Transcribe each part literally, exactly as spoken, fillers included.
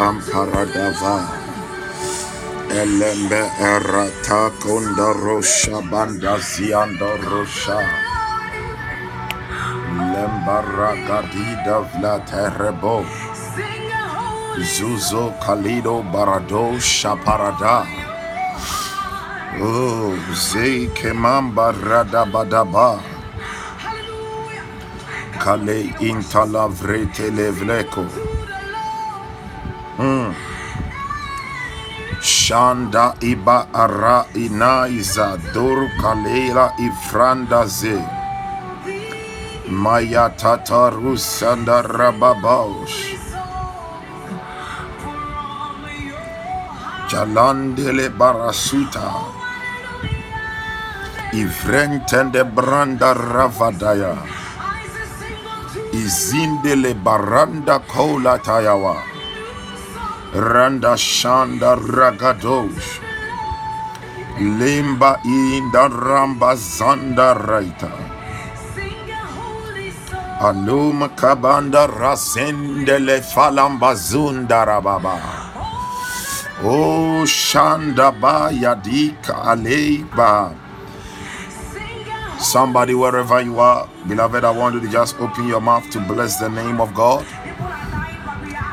Amparagava Elembe Erata Kondarosha Bandaziandorosha Lembaragadidav Laterebo Zuzo Kalido Barado Shaparada Oh Zekemamba Radabadaba Kale Intalavrete Levleko Mm. Shanda iba ara inaiza doru kalela ifrandaze Maya tataru sanda rababaosh Jalandele barasuta Ivrentende branda ravadaya. Izindele baranda kola tayawa. Randa shanda ragadosh. Limba inda ramba zanda raita. Anum kabanda rasendele falamba zunda rababa. Oh shanda ba yadik aleba. Somebody, wherever you are, beloved, I want you to just open your mouth to bless the name of God.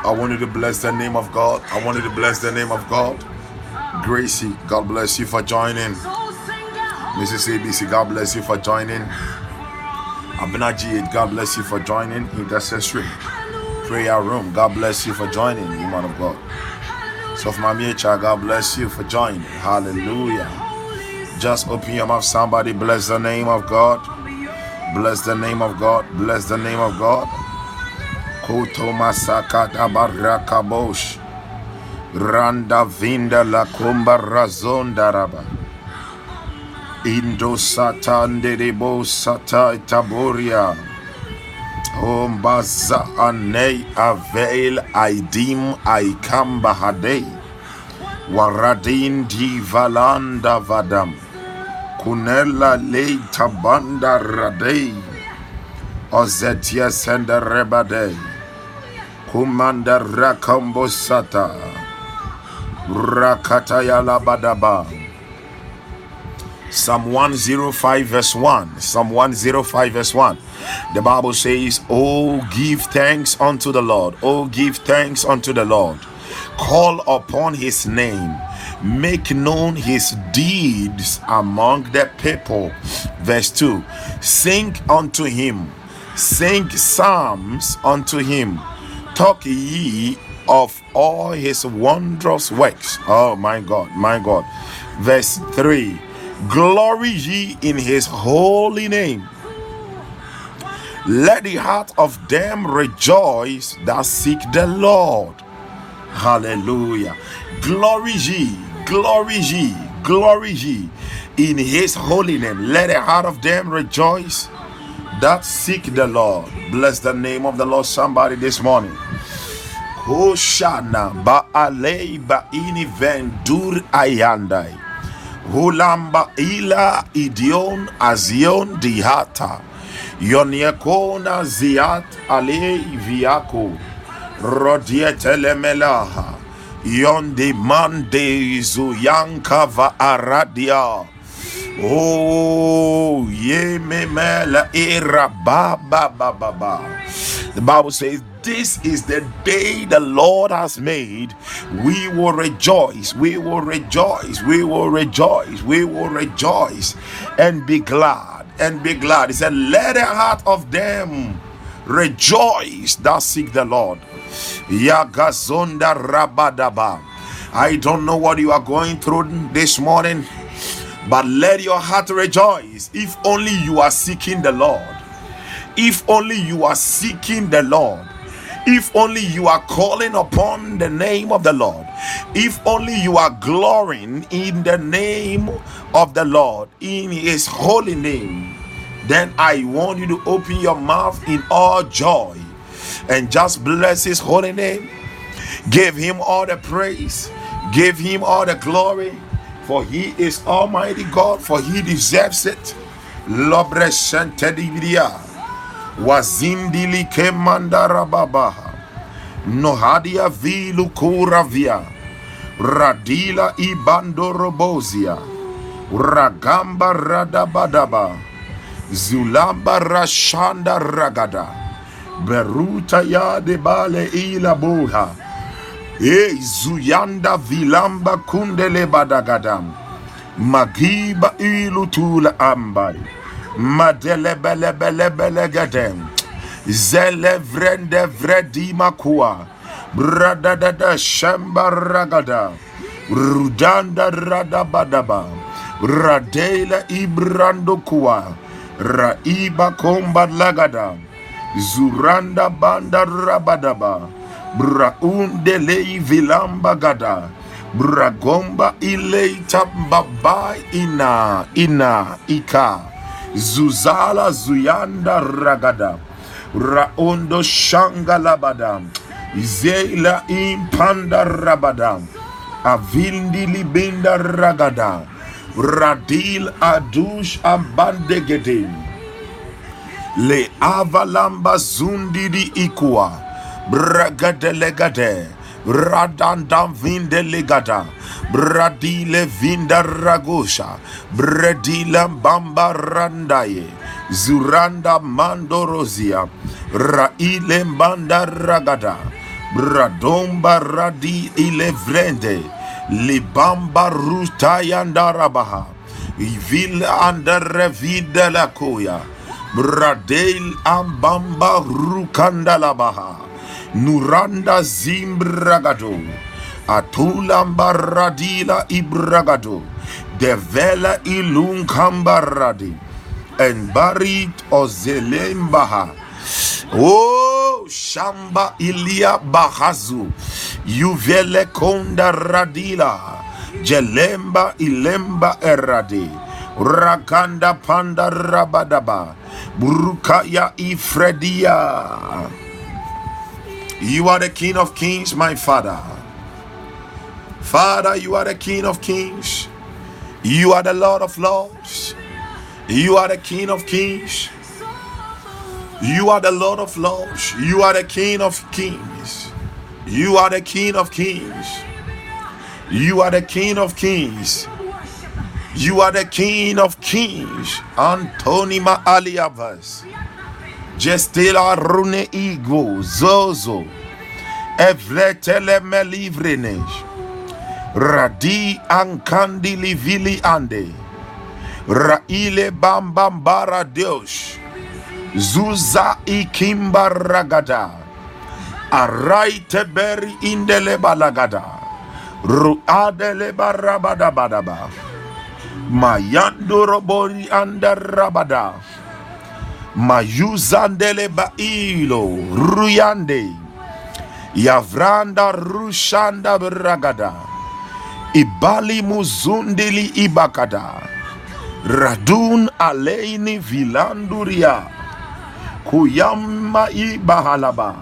I want you to bless the name of God. I want you to bless the name of God. Gracie, God bless you for joining. Missus A B C, God bless you for joining. Abinaji, God bless you for joining. Intercessory prayer room, God bless you for joining, woman of God. So for my Mamicha, God bless you for joining. Hallelujah. Just open your mouth, somebody. Bless the name of God. Bless the name of God. Bless the name of God. Koto masakata barakabosh. Randa vinda la kumba razon daraba. Indo satan derebo sata taboria. Ombaza anei avail aidim aikamba hadei. Waradin divalanda vadam. Kunella lei tabanda radei. Ozetia senda rebadei. Kumanda rakambo sata. Rakataya labadaba. Psalm one oh five verse one. Psalm one oh five verse one. The Bible says, "Oh, give thanks unto the Lord. Oh, give thanks unto the Lord. Call upon his name. Make known his deeds among the people." Verse two. Sing unto him. Sing psalms unto him. Talk ye of all his wondrous works. Oh, my God, my God. Verse three. Glory ye in his holy name. Let the heart of them rejoice that seek the Lord. Hallelujah. Glory ye, glory ye, glory ye in his holy name. Let the heart of them rejoice that seek the Lord. Bless the name of the Lord, somebody, this morning. Hoshana ba'alei ba'ini vendur ayandai. Hulamba ila idion azion dihata. Yoniekona ziat ale viako. Rodietelemelaha. Yondi mande zuyanka va aradia. Oh ye memela era ba ba ba ba ba. The Bible says, "This is the day the Lord has made. We will rejoice, we will rejoice, we will rejoice, we will rejoice and be glad, and be glad." He said, "Let the heart of them rejoice that seek the Lord." Yagazonda rabadaba. I don't know what you are going through this morning, but let your heart rejoice if only you are seeking the Lord. If only you are seeking the Lord. If only you are calling upon the name of the Lord. If only you are glorying in the name of the Lord, in his holy name, then I want you to open your mouth in all joy and just bless his holy name. Give him all the praise. Give him all the glory. For he is Almighty God, for he deserves it. Lobre Shante Dividia. Wazindili kemandara babaha nohadia vilukuravia radila ibandorobozia ragamba radabadaba zulamba rashanda ragada beruta ya debale ilabuha e zuyanda vilamba kundele badagadam magiba ilutula ambari Madelebelebelebelegedem Zelevrende vredimakua Bradadada shamba ragada Rudanda radabadaba Radela ibrandokua Raiba komba lagada Zuranda banda rabadaba Braundelei vilamba gada Bragomba ileita babai ina ina ika zuzala zuyanda ragada raondo shanga labadam zeila impanda rabadam avindi libinda ragada radil adush abandegedin le avalamba zundidi ikua bragadelegade Radandam vinde legada, bradile vinda ragosha, bradila bamba randaye, zuranda mandorozia, raile banda ragada, bradomba radi ile vrende, libamba rutayanda rabaha, ivil andare vida la koya, bradil ambamba rukanda labaha. Nuranda zimbragado, atulamba radila ibragado, devela ilunkambaradi, and barit ozelembaha. Oh, shamba ilia bahazu, yuvele konda radila, jelemba ilemba eradi, rakanda panda rabadaba, burukaya ifredia. You are the King of Kings, my Father. Father, you are the King of Kings. You are the Lord of Lords. You are the King of Kings. You are the Lord of Lords. You are the King of Kings. You are the King of Kings. You are the King of Kings. You are the King of Kings. Antonima Aliavas. Gestela rune ego zozo evletele me livrene radi ankandi livili ande raile bambambara deus zuza ikimba ragada araite beri indele balagada ruadele barabada badaba mayando robori anda rabada Mayuzandele bailo ruyande yavranda rushanda bragada ibali muzundeli ibakada radun aleini vilanduria kuyama ibahalaba.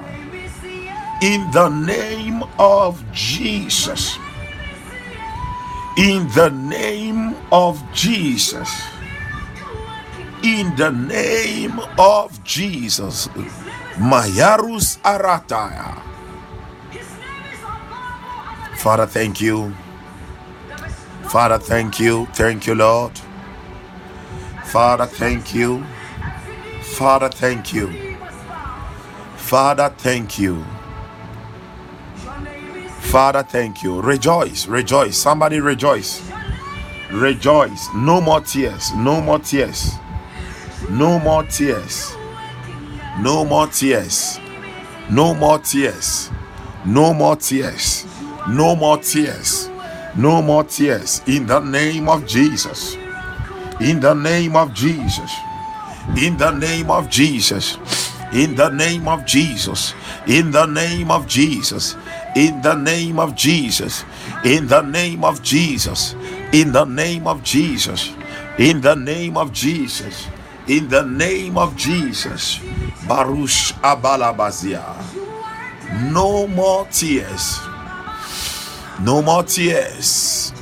In the name of Jesus. In the name of Jesus. In the name of Jesus, Mayarus Arataya. Father, thank you. Father, thank you. Thank you, Lord. Father, thank you. Father, thank you. Father, thank you. Father, thank you. Rejoice, rejoice. Somebody rejoice. Rejoice. No more tears. No more tears. No more tears. No more tears. No more tears. No more tears. No more tears. No more tears. In the name of Jesus. In the name of Jesus. In the name of Jesus. In the name of Jesus. In the name of Jesus. In the name of Jesus. In the name of Jesus. In the name of Jesus. In the name of Jesus. In the name of Jesus, Baruch Abalabazia. No more tears. No more tears.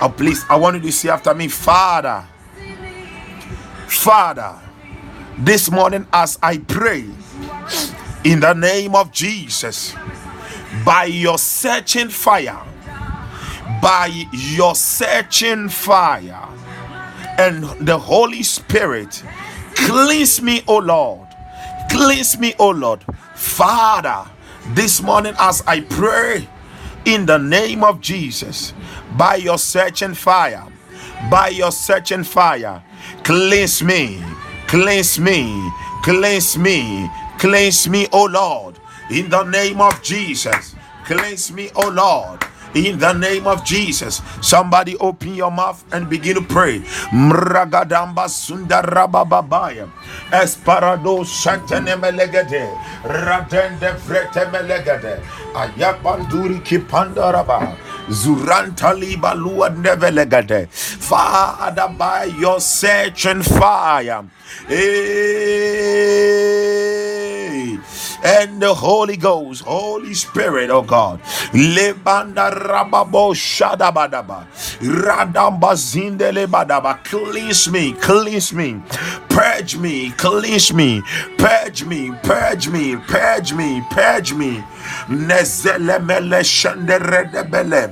Oh, please, I want you to say after me, Father. Father, this morning as I pray, in the name of Jesus, by your searching fire, by your searching fire and the Holy Spirit, cleanse me, O Lord. Cleanse me, O Lord. Father, this morning as I pray, in the name of Jesus, by your searching fire, by your searching fire, cleanse me, cleanse me, cleanse me, cleanse me, O Lord. In the name of Jesus, cleanse me, O Lord. in the name of Jesus. Somebody open your mouth and begin to pray. Mragadamba sundarabababaya esparado shantene melegede radende frete melegede ayapanduri kipandaraba zuranta liba lua nevelegede. Father, by your searching fire hey. And the Holy Ghost, Holy Spirit, oh God, lebanda rababo shadabadaba radamba zinde lebadaba, cleanse me, cleanse me, purge me, cleanse me, purge me, purge me, purge me, purge me, nezele mele shandere debele,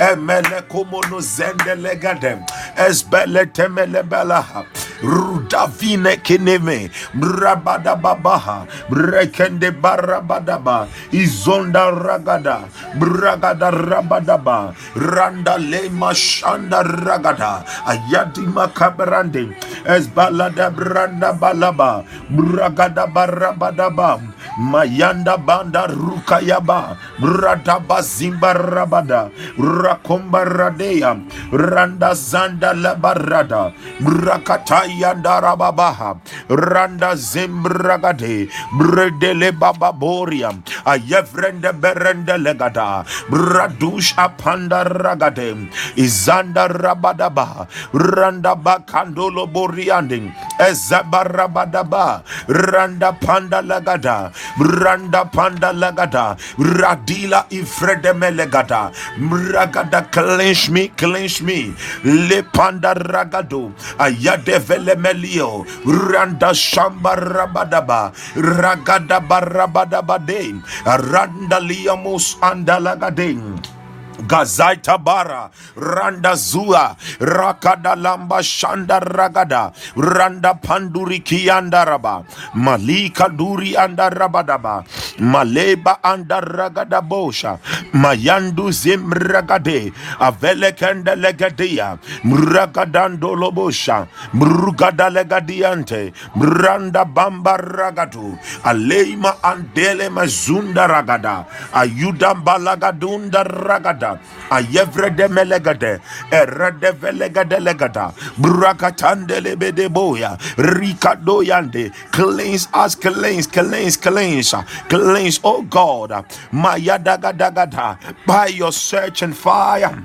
emele komono zende legadem, esbele temele belaha, rudavine keneme, brabadababaha, brekende barabadaba izonda ragada bragada rabadaba randa lema shanda ragada ayadi makabrande esbalada branda balaba bragada barabadaba mayanda banda rukayaba bradaba zimba rabada rakomba radeya randa zanda labarada brakataya darababaha randa zimbragade bredele bababoriam ayevrende berende legada bradush apanda ragadem izanda rabadaba randa bakandolo borianding ezabarabadaba randa panda lagada randa panda lagada radila ifrede melegada mragada clench me clench me le panda ragado ayadevele melio randa shamba rabadaba ragada barabadabade randaliamus andalagading Gazaita bara randa zua rakada lamba shanda ragada randa panduri kiandaraba malika duri andarabadaba maleba andaragada bosha mayandu zimragade avelekende legadia mragadando lobosha mrugada legadiante randa bamba ragadu aleima andele mazunda ragada ayudamba lagadunda ragada ayevre de melegade erede velegade legada brakatande lebede boya rikado yande cleanse us cleanse cleanse cleanse cleanse oh God maya daga daga by your searching fire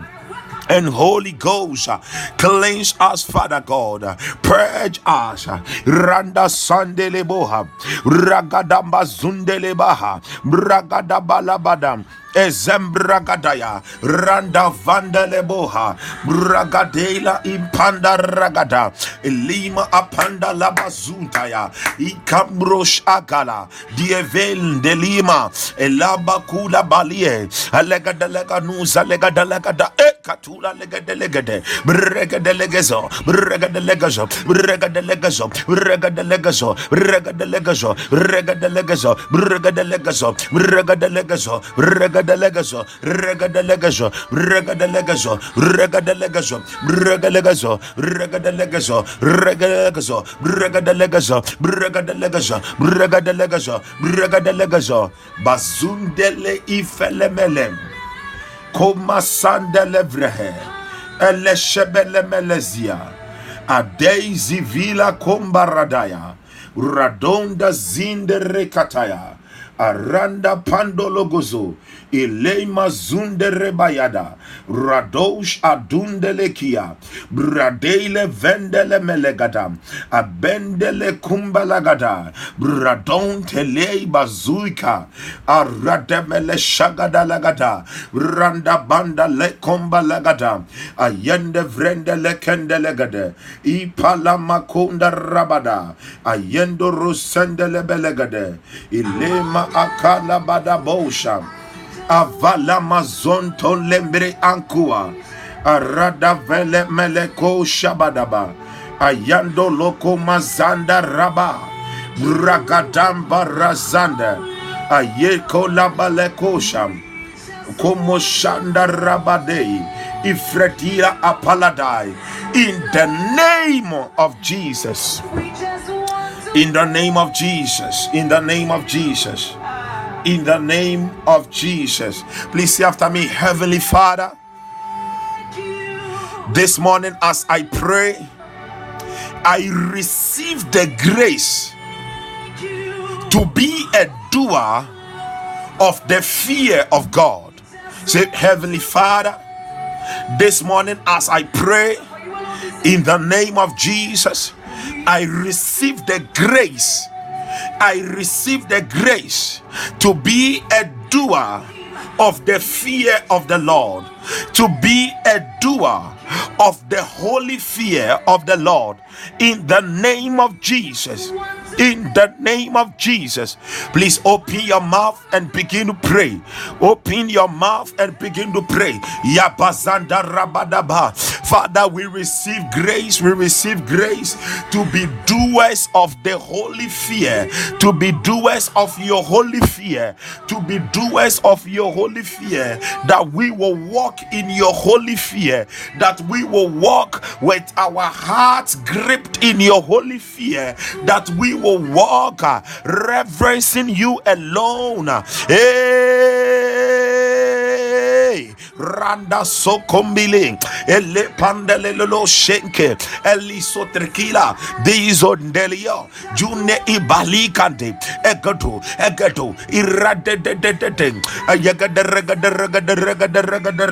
and Holy Ghost, uh, cleanse us, Father God, uh, purge us, uh, randa sandeleboha, ragadamba zundelebaha, bragadabalabadam, ezembragadaya, randa vandeleboha, bragadela impanda ragada, lima apanda labazuntaya, ikambrosh agala, dievel de lima, elabakula balie, alegadelega nusa, legadelegada, ekatu. Legade, Bregadelegazo, Bregadelegazo, Bregadelegazo, Bregadelegazo, Bregadelegazo, Bregadelegazo, Bregadelegazo, Bregadelegazo, Bregadelegazo, Bregadelegazo, Bregadelegazo, Bregadelegazo, Bregadelegazo, Bregadelegazo, Bregadelegazo, Bregadelegazo, Bregadelegazo, Bregadelegazo, Bregadelegazo, Bazundele ifelemele. Koma sanda levrehe, ele shebele melezia, adeizi vila kombaradaya, radonda zinde rekataya, aranda pandologozo, ilema zunde rebayada, radosh adundelekia, bradele vendele melegada, abendele kumbalagada, bradon telei bazuika, arademele shagada lagada, randa banda le kumbalagada, ayende vrende le kendelegade, ipalamakonda rabada, ayendo rosendele belegade, ilema akala badabosha avala mazonto lembre ankua arada vele meleko shabadaba ayando loko mazanda raba ragadamba razanda ayeko labaleko sham komo shanda rabadei ifretira apaladai in the name of Jesus. In the name of Jesus, in the name of Jesus, in the name of Jesus. Please say after me, Heavenly Father, this morning as I pray, I receive the grace to be a doer of the fear of God. Say, Heavenly Father, this morning as I pray, in the name of Jesus, I receive the grace. I receive the grace to be a doer of the fear of the Lord, to be a doer of the holy fear of the Lord, in the name of Jesus, in the name of Jesus. Please open your mouth and begin to pray. Open your mouth and begin to pray. Father, we receive grace, we receive grace to be doers of the holy fear, to be doers of your holy fear, to be doers of your holy fear, that we will walk in your holy fear, that we will walk with our hearts gripped in your holy fear, that we will walk uh, reverencing you alone. Hey, Randa Sokombiling, Ele Pandelelo Shenke, Eliso Tequila, Dizondelio, June Ibalikande, Egato, Egato, Irradededededing, Ayagada Regada Regada Regada Regada Regada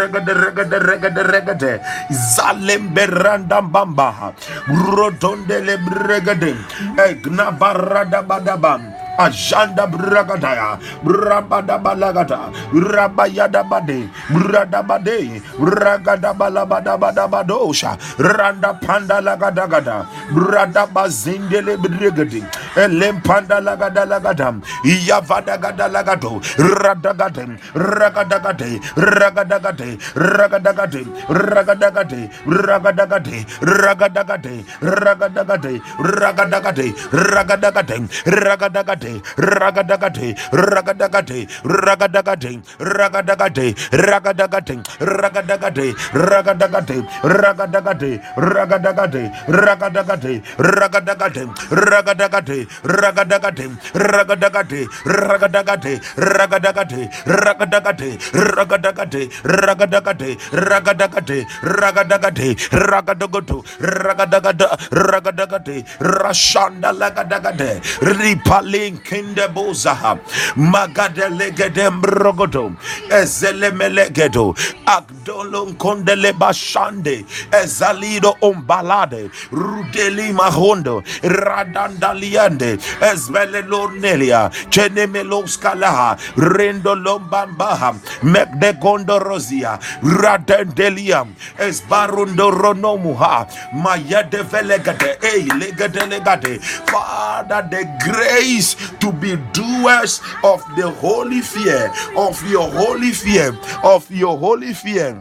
Regada Regada Regada Regada Zalembe Randambamba, Rodondele Regade, Egnabarada Badabam. Ajanda bragadaya, brabada balagada, rabayada bade, bradabade, ragada balabada badabadosha, randa panda lagadagada, bradabazindele brigadi, elempanda lagada lagadam, yavadagada lagado, radagadim, ragadagade, ragadagade, ragadagade, ragadagade, ragadagade, ragadagade, ragadagade, ragadagade, ragadagade, ragadagade. Ragadagate, ragadagate, ragadagate, ragadagate, ragadagate, ragadagate, ragadagate, ragadagate, ragadagate, ragadagate, ragadagate, ragadagate, ragadagate, ragadagate, ragadagate, ragadagate, ragadagate, ragadagate, ragadagate, ragadagate, ragadagate, ragadagoto, ragadagada, ragadagate, rashanda lagadagate, ripali. Kindebozaha Magadelegedem Rogodom Ezelemelegedo Agdolon Kondele Bashande Ezalido Ombalade Rudeli Mahondo Radandaliande Ezbelelonelia Chenemeloskalaha Rendo Lombambaham Megdegondo Rosia Radendeliam Esbarundo Ronomuha Mayade Velegade E Legadelegade. Father, the grace to be doers of the holy fear, of your holy fear, of your holy fear.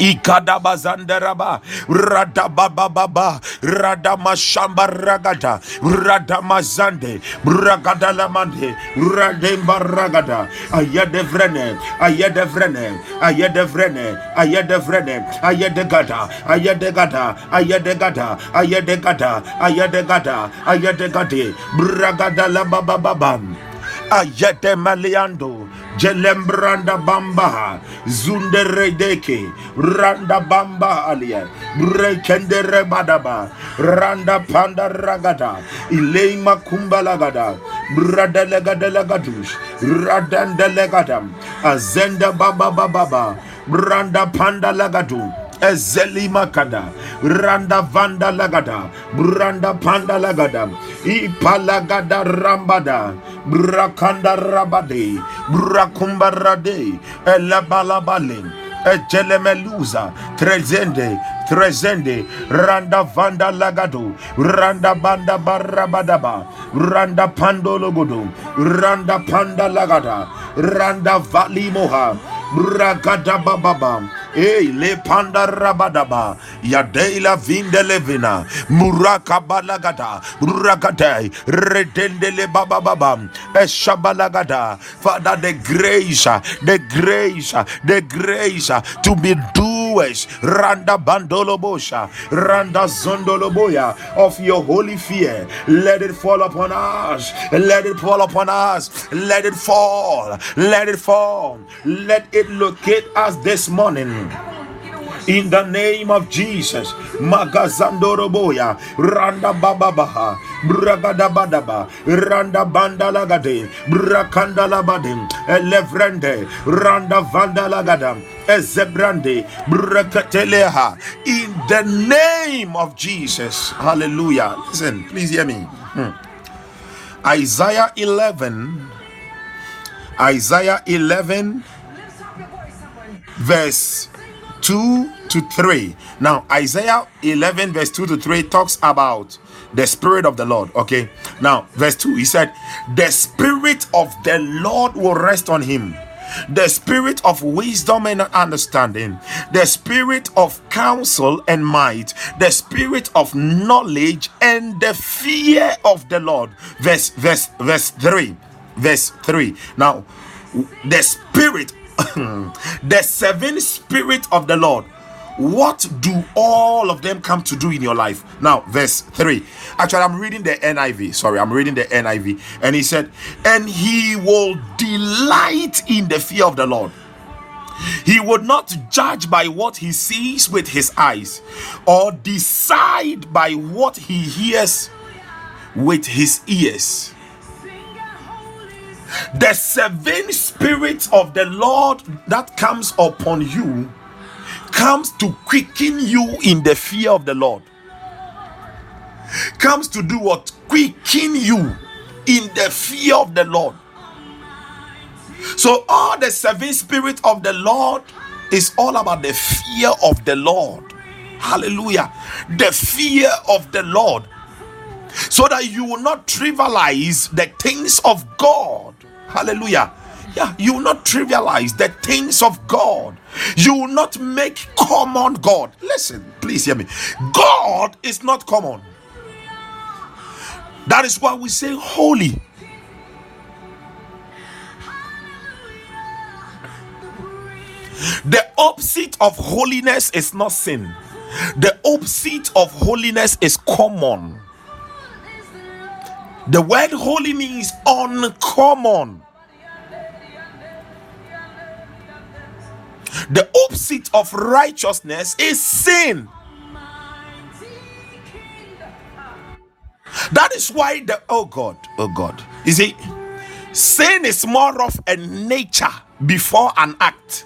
Ikadabazanderaba Radabababa Radamashamba Ragada Radamazande Bragadalamande Rademba Ragada Ayadevrene Ayadevrene Ayadevrene Ayadevrene Ayadegada Ayadegada Ayadegada Ayadegada Ayadegada Ayadegade Bragadalabababam Ayademaliando Jelembranda Bamba Zunderedeke Randa Bamba Alia Brekendere Badaba Randa Panda Ragada Ilema Kumbalagada Bradelegadelagadush Radandelegadam Azenda Baba Baba Branda Panda Lagadu Ezeli Makada Randa Vanda Lagada Branda Panda Lagada Ipalagada Rambada Brakanda Rabade Brakumba Rade Elabalabalin Ejelemeluza Trezende Trezende Randa Vanda Lagado Randa Banda Barabadaba Randa Pandologodo Randa Panda Lagada Randa Valimoha Bragada Bababam Hey, le panda rabadaba Yadeila vindelevina Muraka balagada Murakate Redendele babababam Eshabalagada. Father, the grace, the grace, the grace to be doers newest randa bandolobosha, randa zondoloboya of your holy fear. Let it fall upon us. Let it fall upon us. Let it fall. Let it fall. Let it locate us this morning. In the name of Jesus, Magazandoroboya, Randa Bababaha, Bragadabadaba, Randa Bandalagade, Brakandalabadin, Elevrende, Randa Vandalagadam, Ezebrande, Brakateleha. In the name of Jesus, hallelujah. Listen, please hear me. Hmm. Isaiah eleven, Isaiah eleven, verse two to three. Now Isaiah eleven verse two to three talks about the Spirit of the Lord. Okay, now verse two, he said the Spirit of the Lord will rest on him, the Spirit of wisdom and understanding, the Spirit of counsel and might, the Spirit of knowledge and the fear of the Lord. Verse verse verse three verse three. Now the Spirit the seven Spirit of the Lord, what do all of them come to do in your life? Now verse three, actually I'm reading the N I V, sorry, I'm reading the N I V, and he said, and he will delight in the fear of the Lord. He would not judge by what he sees with his eyes, or decide by what he hears with his ears. The seven spirits of the Lord that comes upon you comes to quicken you in the fear of the Lord. Comes to do what? Quicken you in the fear of the Lord. So all the seven spirits of the Lord is all about the fear of the Lord. Hallelujah. The fear of the Lord. So that you will not trivialize the things of God. Hallelujah. Yeah, you will not trivialize the things of God. You will not make common God. Listen, please hear me. God is not common. That is why we say holy. The opposite of holiness is not sin. The opposite of holiness is common. The word holy means uncommon. The opposite of righteousness is sin. That is why the oh God, oh God, you see, sin is more of a nature before an act.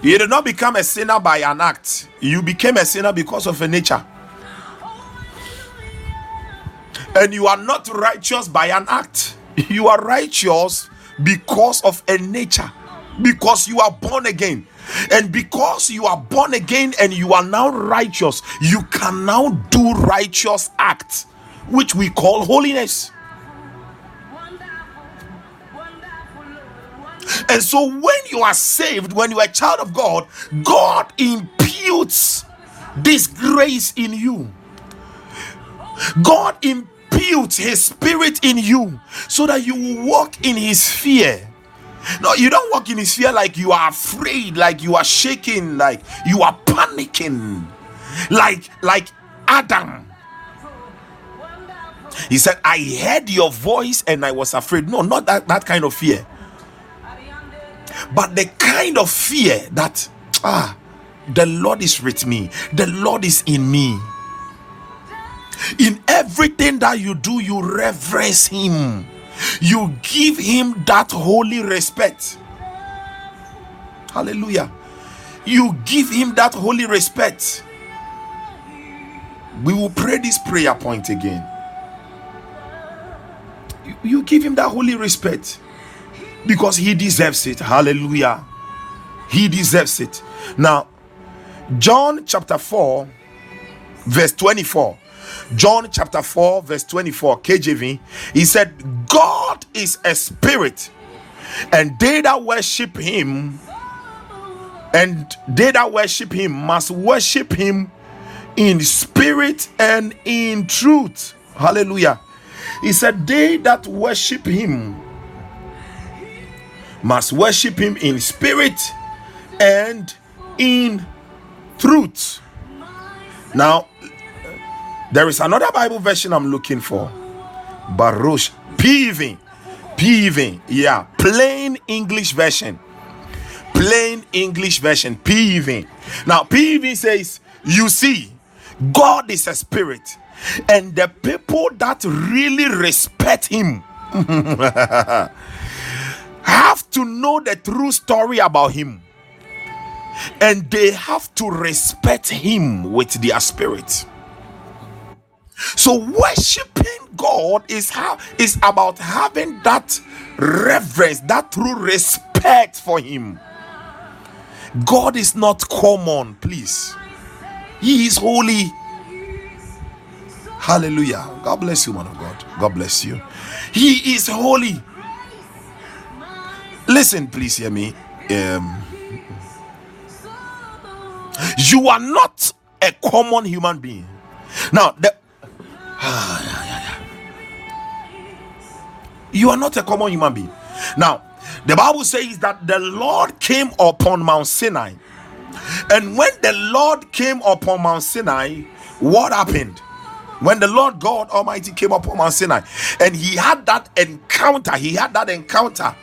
You did not become a sinner by an act. You became a sinner because of a nature. And you are not righteous by an act. You are righteous because of a nature. Because you are born again. And because you are born again and you are now righteous, you can now do righteous acts, which we call holiness. And so when you are saved, when you are a child of God, God imputes this grace in you. God imputes his Spirit in you so that you will walk in his fear. No, you don't walk in his fear like you are afraid, like you are shaking, like you are panicking, like like Adam. He said, I heard your voice and I was afraid. No, not that, that kind of fear, but the kind of fear that ah the Lord is with me, the Lord is in me. In everything that you do, you reverence him. You give him that holy respect. Hallelujah. You give him that holy respect. We will pray this prayer point again. You, you give him that holy respect because he deserves it. Hallelujah. He deserves it. Now, John chapter four, verse twenty-four. John chapter four verse twenty-four, K J V. He said, God is a spirit, and they that worship him and they that worship him must worship him in spirit and in truth. Hallelujah. He said, they that worship him must worship him in spirit and in truth. Now, there is another Bible version I'm looking for. Baruch, P V, P V, yeah, plain English version, plain English version, P V. Now, P V says, you see, God is a spirit, and the people that really respect him have to know the true story about him, and they have to respect him with their spirit. So worshiping God is how is about having that reverence, that true respect for him. God is not common, please. He is holy. Hallelujah. God bless you, man of God. God bless you. He is holy. Listen, please hear me. Um, you are not a common human being. Now, the Ah, yeah, yeah, yeah. You are not a common human being. Now, the Bible says that the Lord came upon Mount Sinai. And when the Lord came upon Mount Sinai, what happened? When the Lord God Almighty came upon Mount Sinai, and he had that encounter, he had that encounter,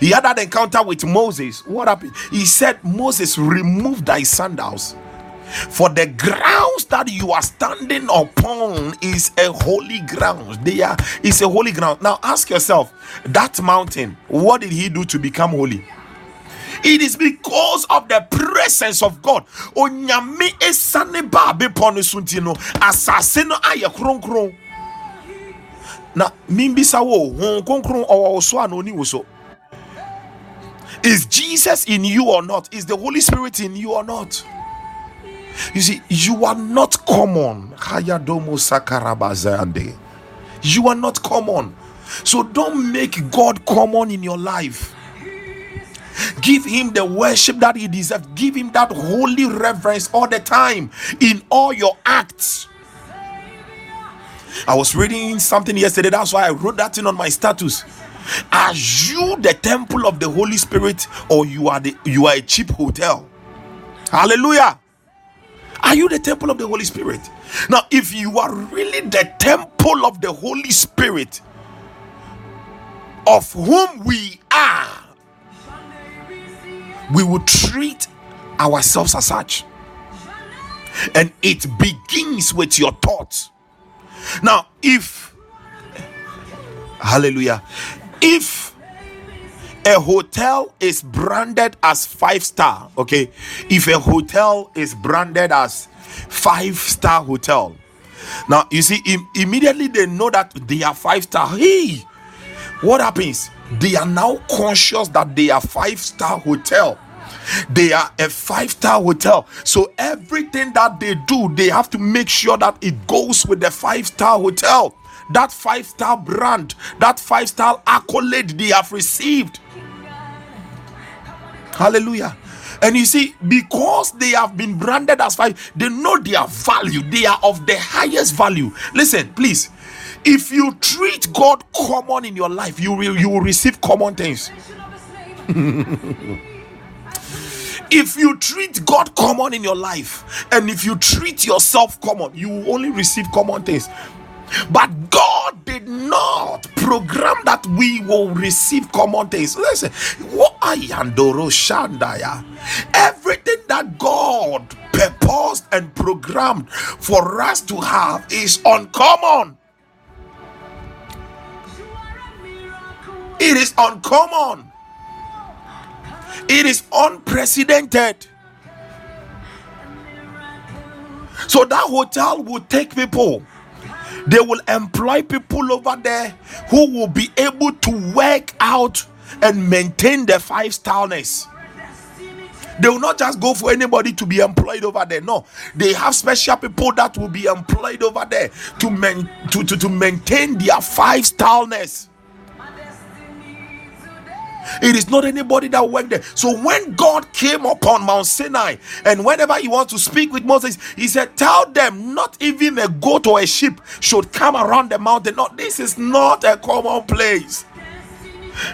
he had that encounter with Moses, what happened? He said, Moses, remove thy sandals, for the grounds that you are standing upon is a holy ground. They are, it's a holy ground. Now ask yourself, that mountain, what did he do to become holy? It is because of the presence of God. Is Jesus in you or not? Is the Holy Spirit in you or not? You see, you are not common. You are not common. So don't make God common in your life. Give him the worship that he deserves. Give him that holy reverence all the time in all your acts. I was reading something yesterday. That's why I wrote that thing on my status. Are you the temple of the Holy Spirit, or you are the you are a cheap hotel? Hallelujah. Are you the temple of the Holy Spirit? Now, if you are really the temple of the Holy Spirit, of whom we are, we will treat ourselves as such. And it begins with your thoughts. Now, if, hallelujah, if a hotel is branded as five star, okay, if a hotel is branded as five star hotel, now you see, im- immediately they know that they are five star. Hey, what happens? They are now conscious that they are five star hotel. They are a five star hotel. So everything that they do, they have to make sure that it goes with the five star hotel, that five star brand, that five star accolade they have received. Hallelujah. And you see, because they have been branded as five, they know their value. They are of the highest value. Listen, please, if you treat God common in your life, you will you will receive common things. If you treat God common in your life, and if you treat yourself common, you will only receive common things. But God did not program that we will receive common things. Listen, everything that God purposed and programmed for us to have is uncommon. It is uncommon. It is unprecedented. So that hotel will take people. They will employ people over there who will be able to work out and maintain their five-starness. They will not just go for anybody to be employed over there. No, they have special people that will be employed over there to, man- to, to, to maintain their five-starness. It is not anybody that went there. So when God came upon Mount Sinai, and whenever he wants to speak with Moses, he said, tell them not even a goat or a sheep should come around the mountain. No, this is not a common place.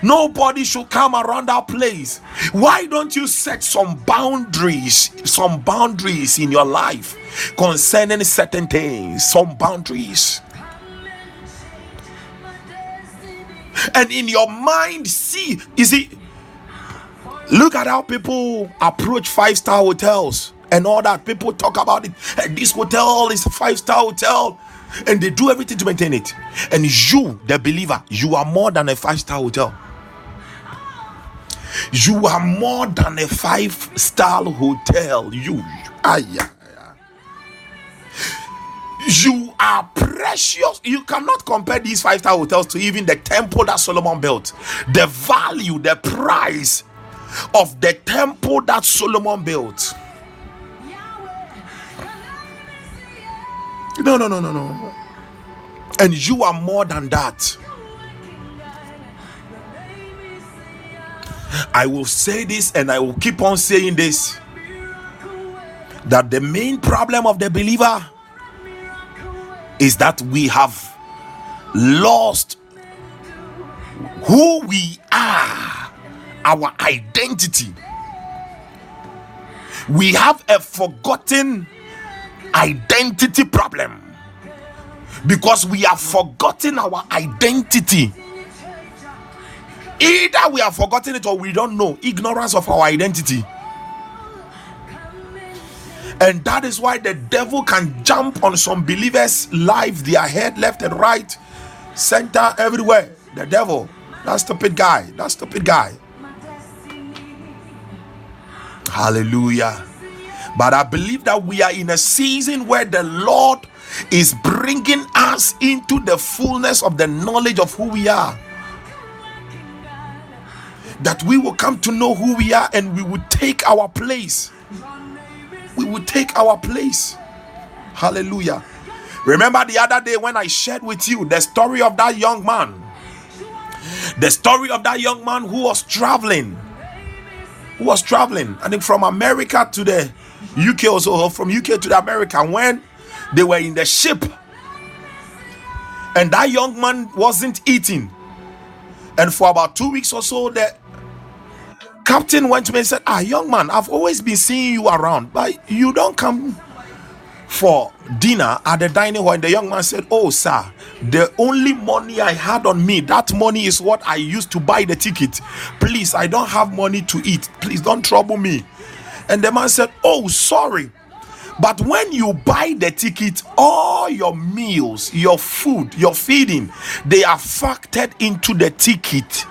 Nobody should come around that place. Why don't you set some boundaries, some boundaries in your life concerning certain things, some boundaries? And in your mind, see, you see, look at how people approach five-star hotels and all that. People talk about it. Hey, this hotel is a five-star hotel. And they do everything to maintain it. And you, the believer, you are more than a five-star hotel. You are more than a five-star hotel. You, I, you are precious. You cannot compare these five-star hotels to even the temple that Solomon built. The value, the price of the temple that Solomon built. No, no, no, no, no. And you are more than that. I will say this and I will keep on saying this, that the main problem of the believer is that we have lost who we are, our identity. We have a forgotten identity problem because we have forgotten our identity. Either we have forgotten it or we don't know. Ignorance of our identity. And that is why the devil can jump on some believers' life, their head left and right, center, everywhere. The devil, that stupid guy, that stupid guy. Hallelujah. But I believe that we are in a season where the Lord is bringing us into the fullness of the knowledge of who we are. That we will come to know who we are and we will take our place. We will take our place. Hallelujah. Remember the other day when I shared with you the story of that young man. The story of that young man who was traveling. Who was traveling, I think from America to the U K also, or from U K to the America, when they were in the ship and that young man wasn't eating, and for about two weeks or so the captain went to me and said, ah young man, I've always been seeing you around, but you don't come for dinner at the dining hall. And the young man said, oh sir, the only money I had on me, that money is what I used to buy the ticket. Please, I don't have money to eat. Please don't trouble me. And the man said, oh sorry, but when you buy the ticket, all your meals, your food, your feeding, they are factored into the ticket,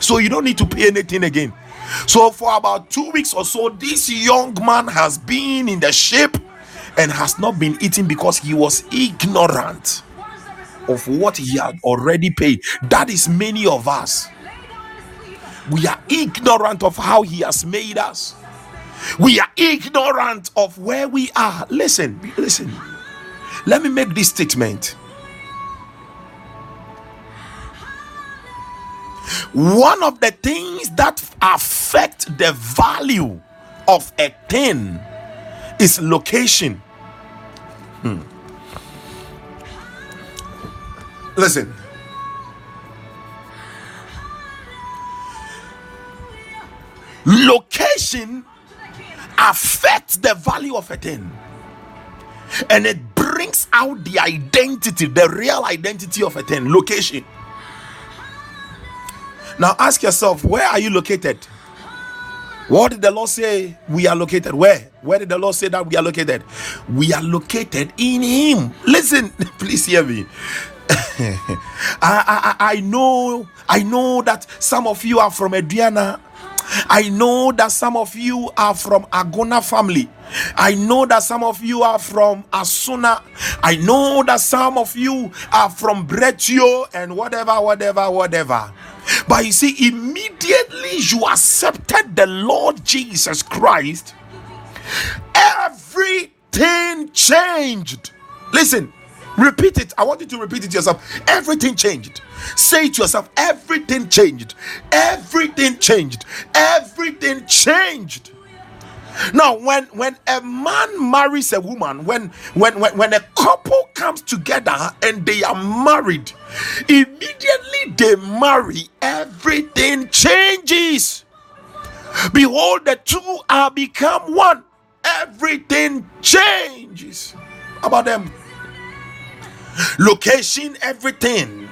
so you don't need to pay anything again. So for about two weeks or so, this young man has been in the ship and has not been eating because he was ignorant of what he had already paid. That is many of us. We are ignorant of how he has made us. We are ignorant of where we are. Listen, listen. Let me make this statement. One of the things that affect the value of a thing is location. Hmm. Listen. Location affects the value of a thing, and it brings out the identity, the real identity of a thing. Location. Now ask yourself, where are you located? What did the Lord say we are located? Where? Where did the Lord say that we are located? We are located in Him. Listen, please hear me. I, I, I know I know that some of you are from Adriana. I know that some of you are from Agona family. I know that some of you are from Asuna. I know that some of you are from Bretio and whatever, whatever, whatever. But you see, immediately you accepted the Lord Jesus Christ, everything changed. Listen, repeat it. I want you to repeat it to yourself. Everything changed. Say it to yourself. Everything changed. Everything changed. Everything changed. Now, when when a man marries a woman, when when when, when a couple comes together and they are married, immediately they marry, everything changes. Behold, the two are become one. Everything changes about them. Location, everything.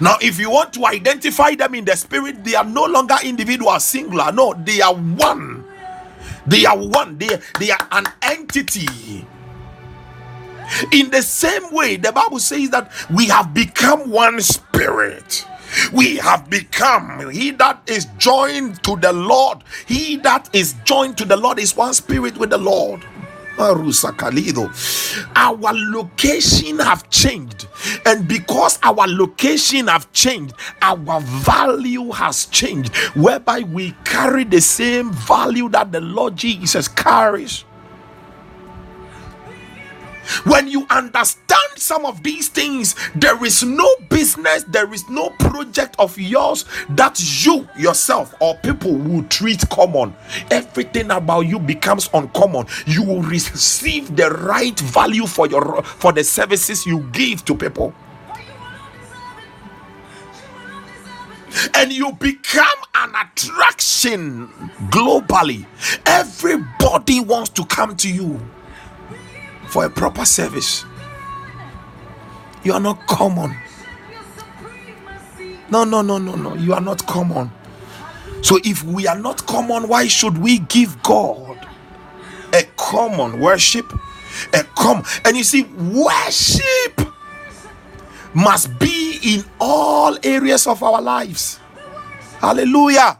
Now, if you want to identify them in the spirit, they are no longer individuals, singular. No, they are one. They are one. They, they are an entity. In the same way, the Bible says that we have become one spirit. We have become, he that is joined to the Lord, he that is joined to the Lord is one spirit with the Lord. Our location have changed, and because our location have changed, our value has changed, whereby we carry the same value that the Lord Jesus carries. When you understand some of these things, there is no business, there is no project of yours that you yourself or people will treat common. Everything about you becomes uncommon. You will receive the right value for your for the services you give to people, and you become an attraction globally. Everybody wants to come to you for a proper service. You are not common. No, no, no, no, no. You are not common. So if we are not common, why should we give God a common worship? A common. And you see, worship must be in all areas of our lives. Hallelujah.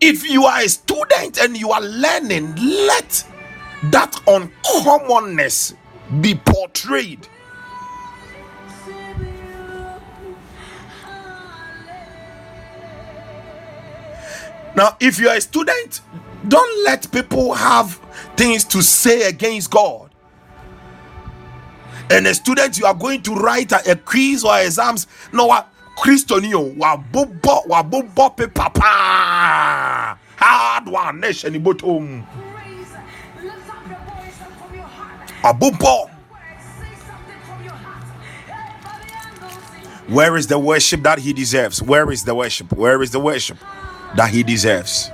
If you are a student and you are learning, let that uncommonness be portrayed. Now, if you are a student, don't let people have things to say against God. And a student, you are going to write a, a quiz or exams. No, what? Christonio, wabubo, wabubo pe papa. Hard one nation ibotum. Abubo. Where is the worship that he deserves? Where is the worship? Where is the worship that he deserves?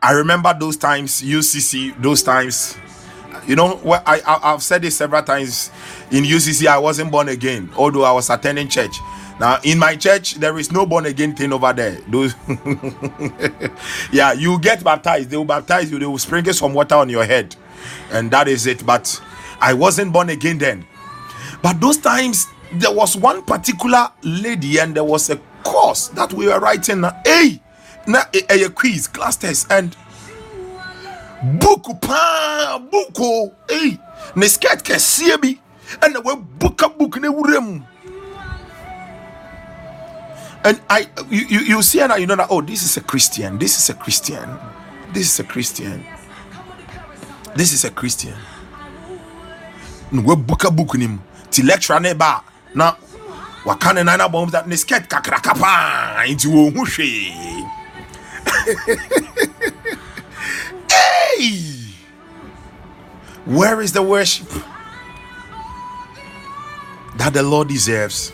I remember those times, U C C, those times. You know, I, I, I've said this several times. In U C C, I wasn't born again, although I was attending church. Now, in my church, there is no born again thing over there. Those yeah, you get baptized. They will baptize you. They will sprinkle some water on your head. And that is it. But I wasn't born again then. But those times, there was one particular lady, and there was a course that we were writing a, a, a, a quiz, class test, and buku pa buku eh ne skirt ke see bi and we buka book ne wurem. And I you, you you see, and you know that, oh, this is a Christian, this is a Christian, this is a Christian. This is a Christian. We book a book in him. Ti lecture neba na wakane nana bombs that nesket kakrakapa into hushi. Hey, where is the worship that the Lord deserves?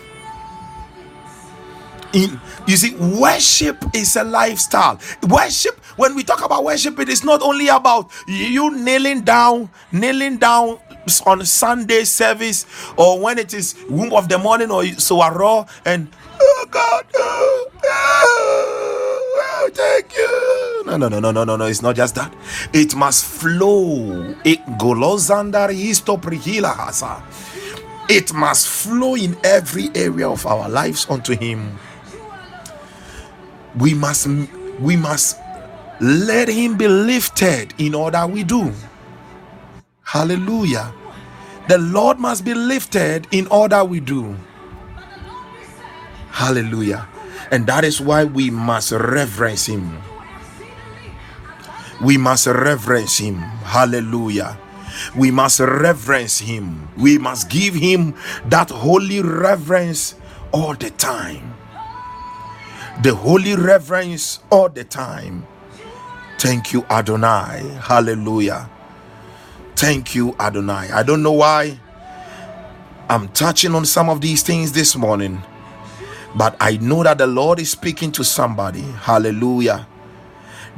In, you see, worship is a lifestyle. Worship, when we talk about worship, it is not only about you kneeling down, kneeling down on Sunday service, or when it is Womb of the Morning or Soaro, and oh God, oh, oh, oh, thank you. No, no, no, no, no, no, no. It's not just that. It must flow. It It must flow in every area of our lives unto Him. We must, we must let Him be lifted in all that we do. Hallelujah. The Lord must be lifted in all that we do. Hallelujah. And that is why we must reverence Him. We must reverence Him. Hallelujah. We must reverence Him. We must give Him that holy reverence all the time. the holy reverence all the time. Thank you, Adonai. Hallelujah. Thank you, Adonai. I don't know why I'm touching on some of these things this morning, but I know that the Lord is speaking to somebody. Hallelujah.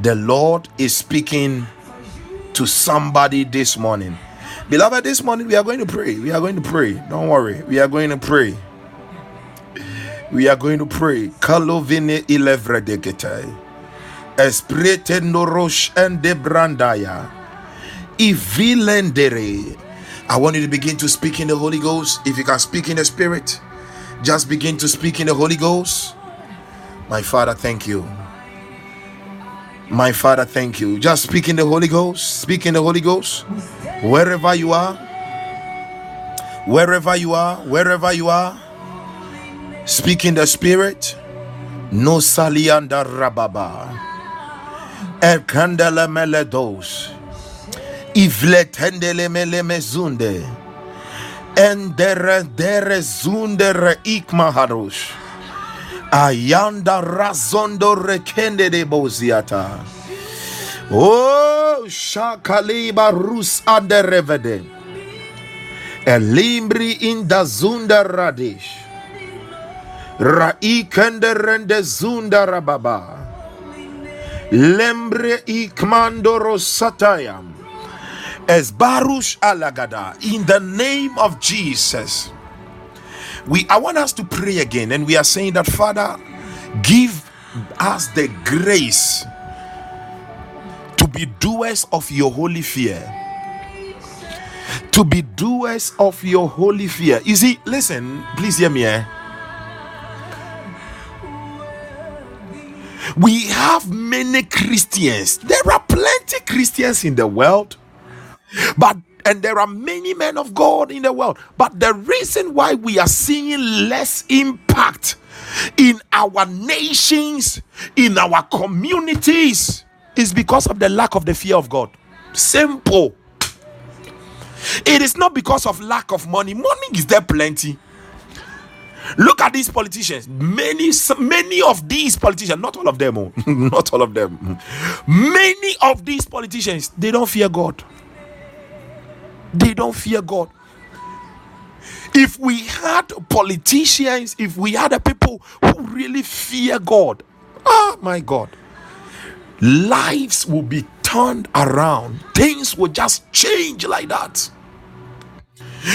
The Lord is speaking to somebody this morning. Beloved, this morning we are going to pray. We are going to pray. Don't worry. We are going to pray. We are going to pray. Kalovine ilevredegete. Esprete norosh and debrandaya. Ivilendere. I want you to begin to speak in the Holy Ghost. If you can speak in the Spirit, just begin to speak in the Holy Ghost. My Father, thank you. My Father, thank you. Just speak in the Holy Ghost. Speak in the Holy Ghost. Wherever you are. Wherever you are. Wherever you are. Speak in the Spirit. No salianda rababa. El candela meledos. Ivletendele mele mezunde. Endere dere zundere ikmaharush. Ayanda razondo rekende de boziata. Oh, shakaliba rus aderevede. Elimbri in da zunda radish. Raikende rende zunda rababa. Lembre ikmando rosatayam. As barush alagada. In the name of Jesus. We, I want us to pray again, and we are saying that, Father, give us the grace to be doers of your holy fear. To be doers of your holy fear. You see, listen, please hear me. Eh? We have many Christians. There are plenty of Christians in the world, but and there are many men of God in the world. But the reason why we are seeing less impact in our nations, in our communities, is because of the lack of the fear of God. Simple. It is not because of lack of money. Money is there plenty. Look at these politicians. Many, many of these politicians, not all of them, oh, not all of them. Many of these politicians, they don't fear God. They don't fear God. If we had politicians, if we had a people who really fear God, oh my God, lives will be turned around. Things will just change like that.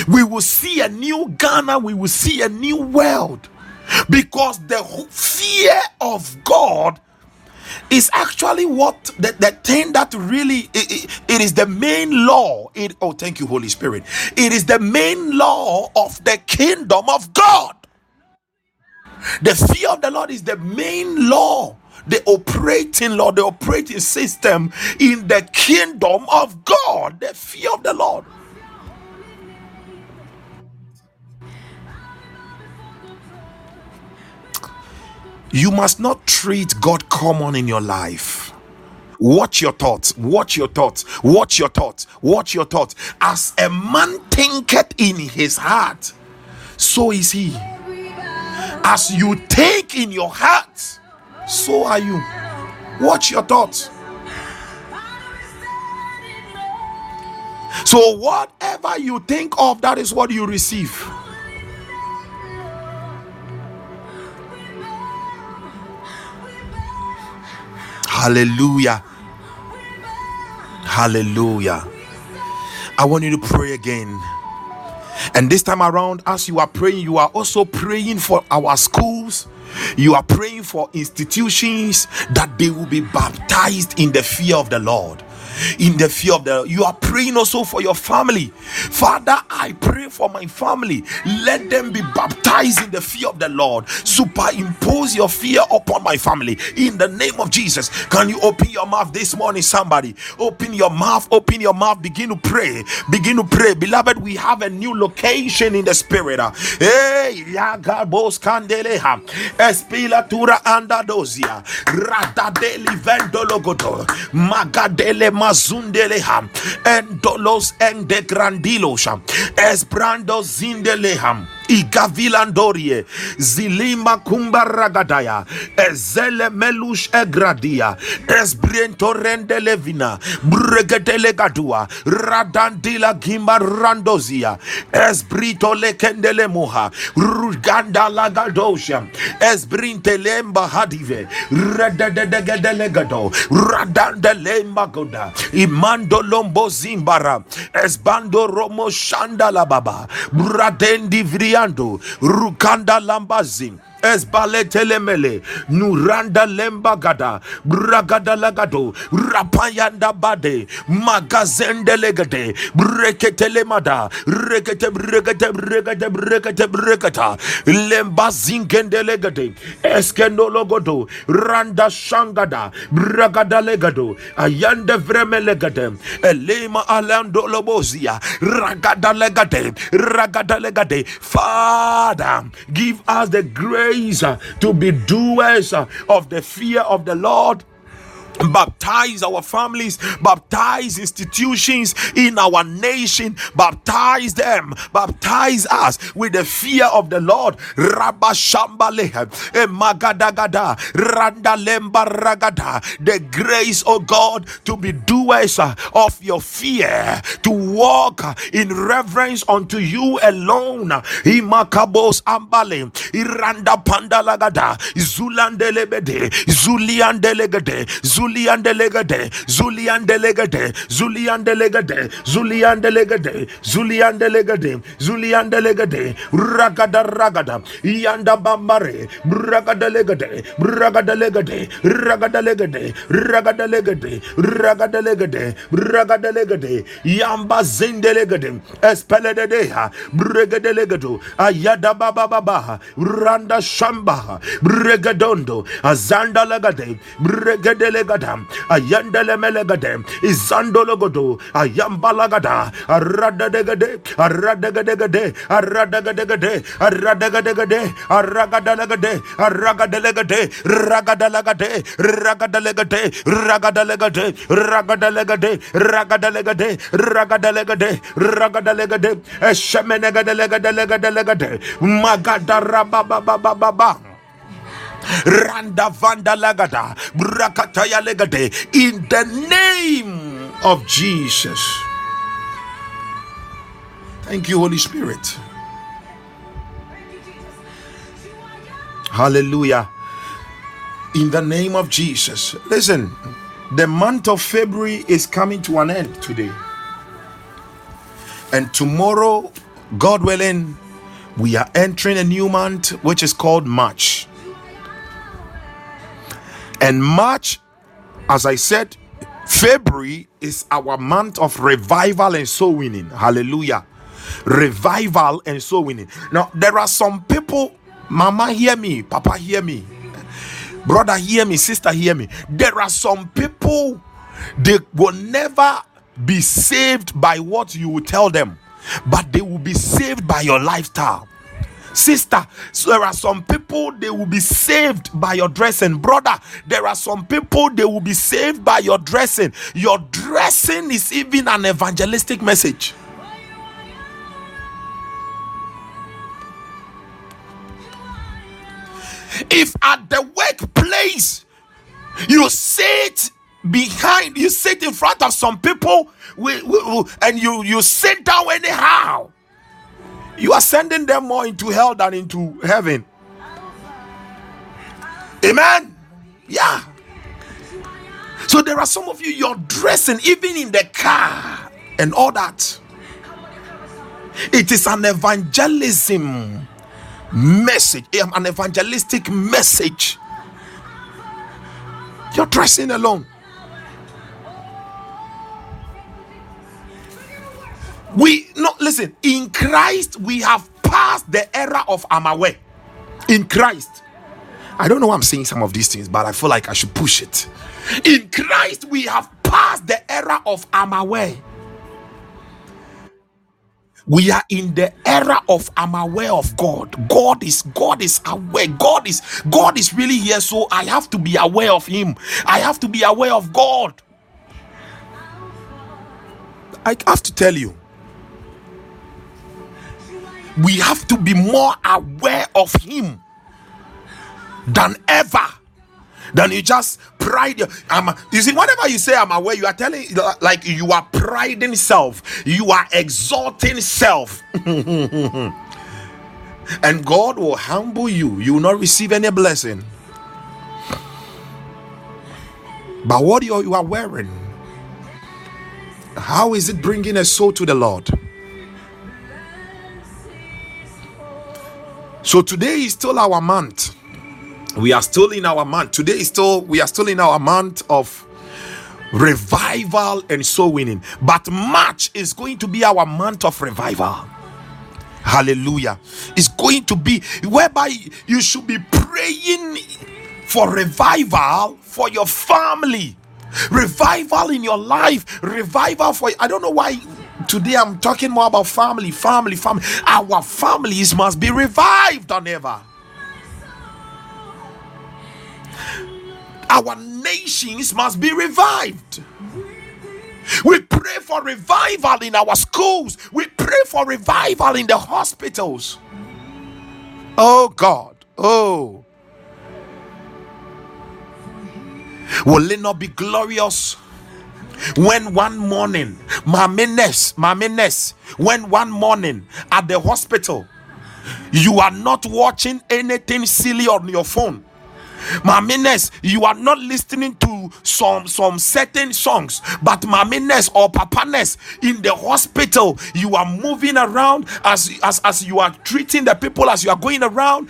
We will see a new Ghana. We will see a new world. Because the fear of God is actually what the, the thing that really it, it, it is the main law. It, oh, thank you, Holy Spirit. It is the main law of the kingdom of God. The fear of the Lord is the main law, the operating law, the operating system in the kingdom of God. The fear of the Lord. You must not treat God common in your life. Watch your thoughts. Watch your thoughts. Watch your thoughts. Watch your thoughts. As a man thinketh in his heart, so is he. As you think in your heart, so are you. Watch your thoughts. So whatever you think of, that is what you receive. Hallelujah. Hallelujah. I want you to pray again. And this time around, as you are praying, you are also praying for our schools. You are praying for institutions that they will be baptized in the fear of the Lord. In the fear of the Lord. You are praying also for your family. Father, I pray for my family. Let them be baptized in the fear of the Lord. Superimpose your fear upon my family in the name of Jesus. Can you open your mouth this morning, somebody? Open your mouth. Open your mouth. Begin to pray. Begin to pray. Beloved, we have a new location in the Spirit. Hey, Yagabos Candeleha. Espilatura Andadozia. Radadeli Vendologodo. Magadele Mazundeleham and Dolos and de Grandilosham, Esbrando Zindeleham. Igavilandorie Zilima Kumbaragadaya Ezele Melush Egradia Esbriento Rendelevina Bregedelegadua Radandila Gimba Randozia Esbrito Lekendelemoha Ruganda Lagadosha Esbrintelemba Hadive Redededegedelegado Radandelemba Goda Imando Lombo Zimbara Esbando Romo Shandalababa Bradendi Vria Rukanda Lambazin Esbaletelemele Nuranda Lembagada Bragada Lagado Rapayanda Bade Magazende Legade Breketelemada Rekete Bregate Bregate Bregate Bregata Lembazinkende Legade Eskenologodo Randa Shangada Bragada Legado Ayanda Vreme Legade Elema Alando Lobozia Ragada Legade Ragada Legade. Father, give us the grace to be doers of the fear of the Lord. Baptize our families, baptize institutions in our nation, baptize them, baptize us with the fear of the Lord. Rabba Shambalehem, Emagadagada, Randalemba Ragada, the grace, O God, to be doers of your fear, to walk in reverence unto you alone. Imakabos Ambale, Iranda Pandalagada, Zulandelebede, Zuliandelegade, Zul. Zulian delegate, Zulian delegate, Zulian delegate, Zulian delegate, Zulian delegate, Zulian delegate, Ragada Ragada, Yanda Bambare, Ragada legate, Ragada legate, Ragada legate, Ragada legate, Ragada legate, Ragada legate, Yamba Zindelegate, Espeledeha, Bregadelegado, Ayada Baba Baba, Randa Shamba, Bregadondo, Azanda Lagade, Bregadelegate. Ayandele melegade Izandologodo Ayambalagada Aradadegade Aradadegade Aradadegade Aradadegade Aragadalagade Aragadelegade Ragadalagade Ragadelegade Ragadelegade Ragadelegade Ragadelegade Ragadelegade Ragadelegade Eshemenegadelegadelegade Magadarabababababa Randa Vanda Lagada Brakataya Legade, in the name of Jesus. Thank you, Holy Spirit. Hallelujah. In the name of Jesus. Listen, the month of February is coming to an end today. And tomorrow, God willing, we are entering a new month which is called March. And March, as I said, February is our month of revival and soul winning. Hallelujah. Revival and soul winning. Now, there are some people, mama hear me, papa hear me, brother hear me, sister hear me. There are some people, they will never be saved by what you will tell them, but they will be saved by your lifestyle. Sister, so there are some people, they will be saved by your dressing. Brother, there are some people, they will be saved by your dressing. Your dressing is even an evangelistic message. If at the workplace you sit behind, you sit in front of some people and you, you sit down anyhow, you are sending them more into hell than into heaven. Amen. Yeah. So there are some of you, you're dressing even in the car and all that. It is an evangelism message, an evangelistic message. You're dressing alone. We no listen, in Christ we have passed the era of Amawe. In Christ, I don't know why I'm saying some of these things, but I feel like I should push it. In Christ we have passed the era of Amawe. We are in the era of I'm aware of God. God is God is aware. God is God is really here, so I have to be aware of Him. I have to be aware of God. I have to tell you. we have to be more aware of him than ever. Then you just pride. Um, you see, whenever you say I'm aware, you are telling, like, you are priding self, you are exalting self. And God will humble you. You will not receive any blessing. But what you are, you are wearing, how is it bringing a soul to the Lord? So today is still our month. We are still in our month. Today is still, we are still in our month of revival and soul winning. But March is going to be our month of revival. Hallelujah. It's going to be whereby you should be praying for revival for your family, revival in your life, revival for, I don't know why today I'm talking more about family, family, family. Our families must be revived than ever. Our nations must be revived. We pray for revival in our schools. We pray for revival in the hospitals. Oh God. Oh. Will it not be glorious when one morning, Maminess, Maminess, when one morning at the hospital, you are not watching anything silly on your phone. Maminess, you are not listening to some some certain songs, but Maminess or Papaness in the hospital, you are moving around as as as you are treating the people, as you are going around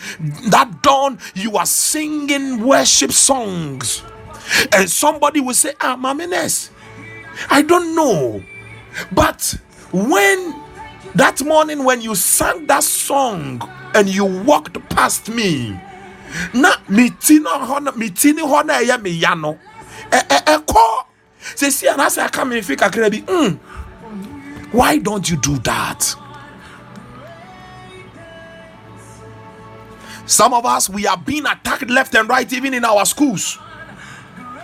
that dawn, you are singing worship songs. And somebody will say, ah, Maminess, I don't know. But when that morning when you sang that song and you walked past me, na mitino hona mitini hona eya me ya no e e ko say see na say aka me fika krebi. mm. Why don't you do that? Some of us, we are being attacked left and right, even in our schools,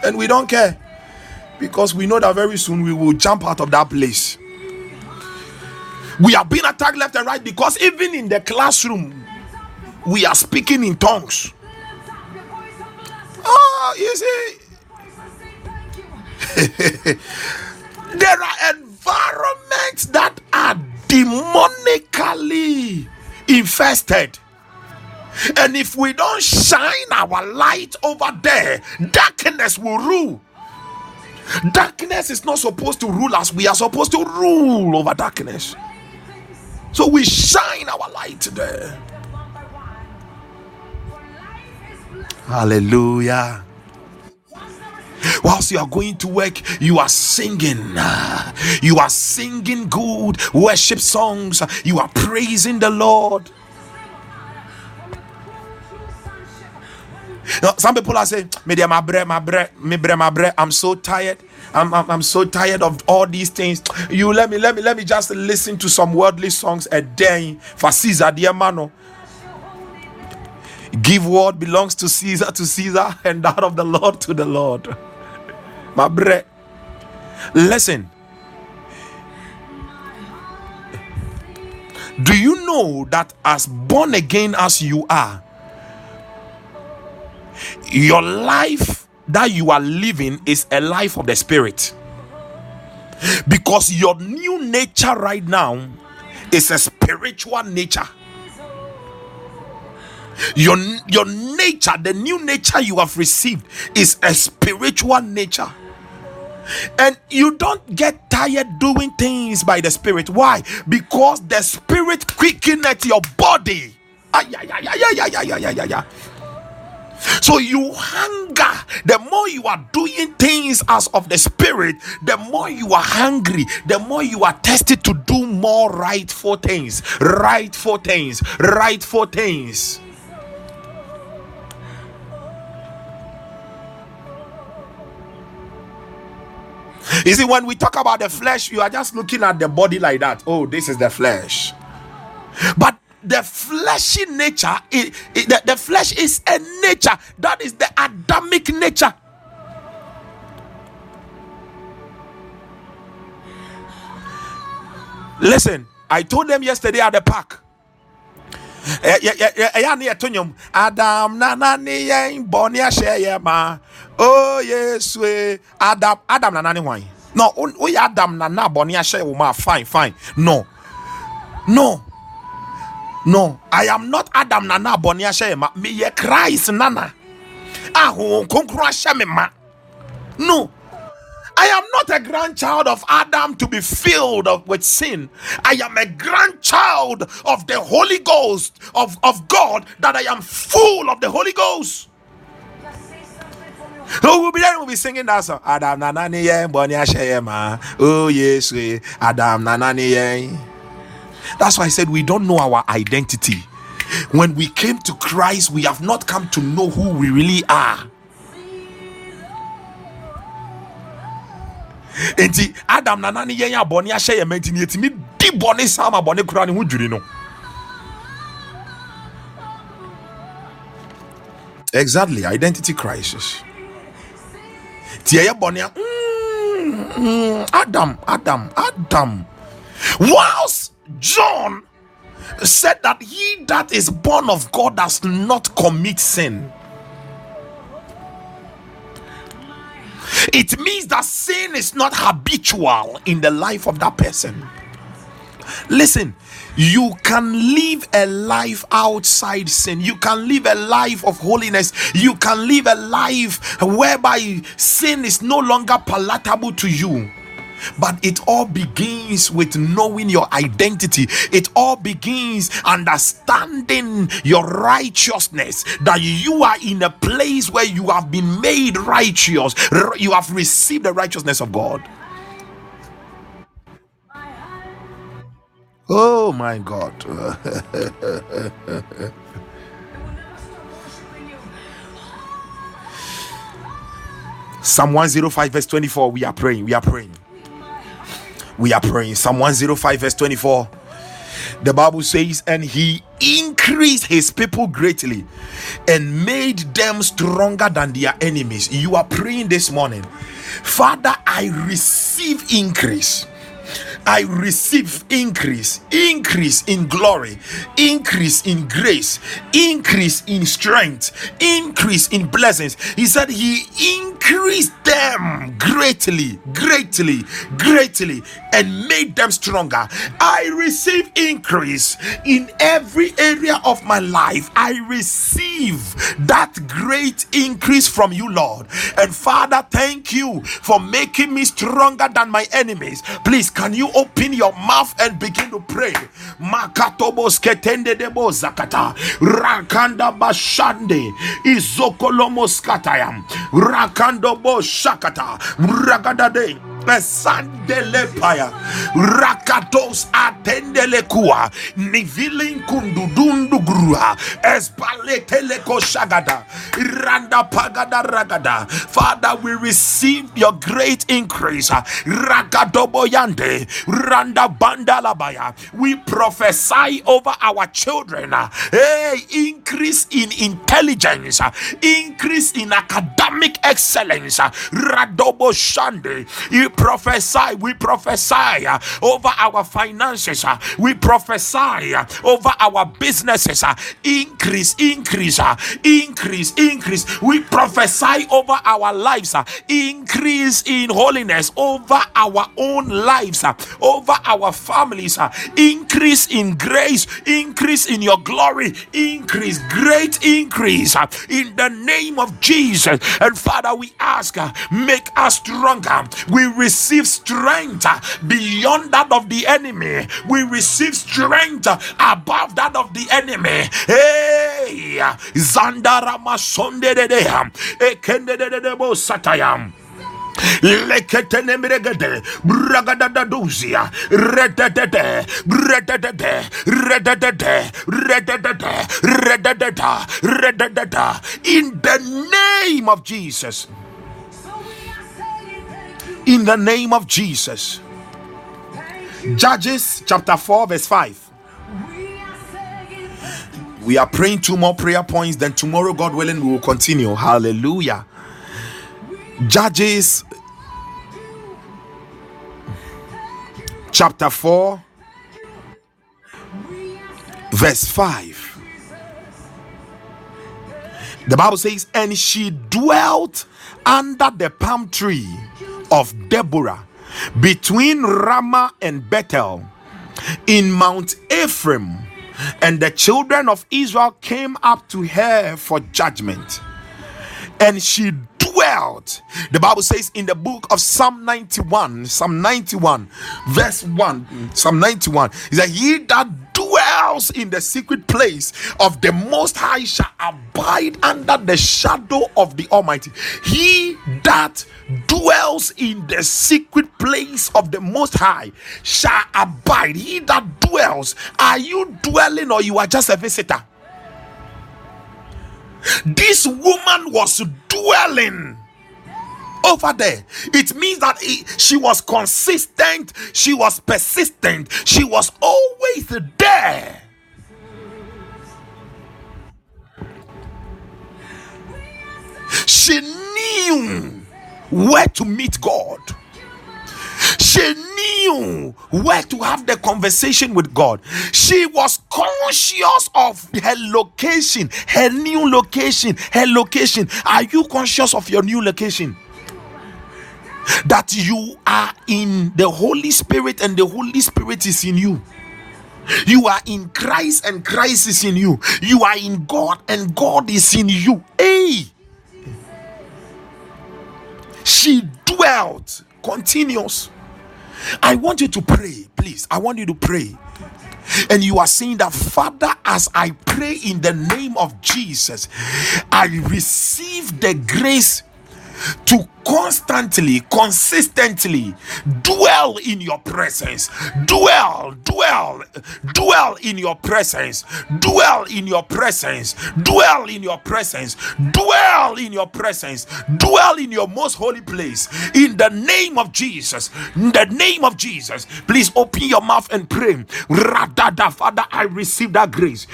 and we don't care, because we know that very soon we will jump out of that place. We are being attacked left and right, because even in the classroom we are speaking in tongues. Oh, you see, there are environments that are demonically infested. And if we don't shine our light over there, darkness will rule. Darkness is not supposed to rule us. We are supposed to rule over darkness. So we shine our light there. Hallelujah. Whilst you are going to work, you are singing. You are singing good worship songs. You are praising the Lord. Now, some people are saying, I'm so tired. I'm, I'm I'm so tired of all these things. You let me let me let me just listen to some worldly songs a day for Caesar, dear mano. Give what belongs to Caesar to Caesar, and that of the Lord to the Lord. My bre, listen. Do you know that as born again as you are, your life that you are living is a life of the Spirit? Because your new nature right now is a spiritual nature. Your, your nature, the new nature you have received, is a spiritual nature. And you don't get tired doing things by the Spirit. Why? Because the Spirit quickeneth your body. Ay, ay, ay, ay, ay, ay, ay, ay, ay. So you hunger. The more you are doing things as of the Spirit, the more you are hungry, the more you are tested to do more rightful things, rightful things, rightful things. You see, when we talk about the flesh, you are just looking at the body like that. Oh, this is the flesh. But the fleshy nature, it, it, the, the flesh is a nature. That is the Adamic nature. Listen, I told them yesterday at the park. Adam nanani yen bonia share ma. Oh yes we Adam Adam nanani wine. No, we Adam nana bonia share ma. Fine, fine. No, no, no. I am not Adam nana bonia share ma. Me ye Christ nana. Ah, who concrusha me ma? No. I am not a grandchild of Adam to be filled of, with sin. I am a grandchild of the Holy Ghost, of, of God, that I am full of the Holy Ghost. So we'll be there, we'll be singing that song. Adam nanani yen bonia shema. Oh yes, we Adam nanani yen. That's why I said we don't know our identity. When we came to Christ, we have not come to know who we really are. Enti Adam nanani yen ya boni ahye ye menti ni etimi di boni sama boni kura ni hudwiri no. Exactly, identity crisis. Ti ye boni Adam Adam Adam. Whilst John said that he that is born of God does not commit sin. It means that sin is not habitual in the life of that person. Listen, you can live a life outside sin. You can live a life of holiness. You can live a life whereby sin is no longer palatable to you. But it all begins with knowing your identity. It all begins understanding your righteousness, that you are in a place where you have been made righteous. You have received the righteousness of God. Oh my God. Psalm one oh five verse twenty-four. We are praying. We are praying. We are praying. Psalm one oh five verse twenty-four. The Bible says, and he increased his people greatly and made them stronger than their enemies. You are praying this morning. Father, I receive increase. I receive increase, increase in glory, increase in grace, increase in strength, increase in blessings. He said he increased them greatly, greatly, greatly, and made them stronger. I receive increase in every area of my life. I receive that great increase from you, Lord. And Father, thank you for making me stronger than my enemies. Please, can you open your mouth and begin to pray? Makatobos ketende debo zakata rakanda bashande izokolomo skatayam rakando bo shakata ragadade besandele paya rakatos atendele kuwa nivilin kundudundu grua espaletele koshagada randa pagada ragada. Father, we receive your great increase. Rakadobo yande randa bandalabaya. We prophesy over our children. Hey, increase in intelligence, increase in academic excellence. Radobo shande. Prophesy, we prophesy uh, over our finances, uh, we prophesy uh, over our businesses, uh, increase, increase, uh, increase, increase. We prophesy over our lives, uh, increase in holiness over our own lives, uh, over our families, uh, increase in grace, increase in your glory, increase, great increase uh, in the name of Jesus. And Father, we ask, uh, make us stronger. We receive strength beyond that of the enemy. We receive strength above that of the enemy. Hey, Zandarama Sondedeam, Ekendebo Satayam. Leketene miregede bragadada duzia rededede rededede rededede rededede redededa redededa in the name of Jesus. In the name of Jesus. Judges chapter four verse five. We are praying two more prayer points. Then tomorrow, God willing, we will continue. Hallelujah. Judges chapter four verse five. The Bible says, and she dwelt under the palm tree of Deborah between Ramah and Bethel in Mount Ephraim, and the children of Israel came up to her for judgment. And she dwelt, the Bible says in the book of Psalm ninety-one, Psalm ninety-one, verse one, Psalm ninety-one, is that he that dwells in the secret place of the Most High shall abide under the shadow of the Almighty. He that dwells in the secret place of the Most High shall abide. He that dwells, are you dwelling or you are just a visitor? This woman was dwelling over there. It means that it, she was consistent, she was persistent, she was always there. She knew where to meet God. She knew where to have the conversation with God. She was conscious of her location, her new location, her location. Are you conscious of your new location? That you are in the Holy Spirit and the Holy Spirit is in you. You are in Christ and Christ is in you. You are in God and God is in you. Hey! She dwelt continuous. I want you to pray, please. I want you to pray. And you are saying that, Father, as I pray in the name of Jesus, I receive the grace to constantly, consistently dwell in your presence. Dwell, dwell, dwell in your presence. Dwell in your presence. Dwell in your presence. Dwell in your presence. Dwell in your most holy place. In the name of Jesus. In the name of Jesus. Please open your mouth and pray. Radada, Father, I receive that grace.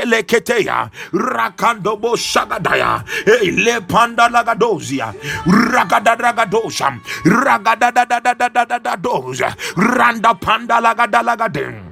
Leketeya rakandobo shagadaya ele panda lagadozia ragada ragadosha ragada da da da da da da da doza randa panda lagada lagadem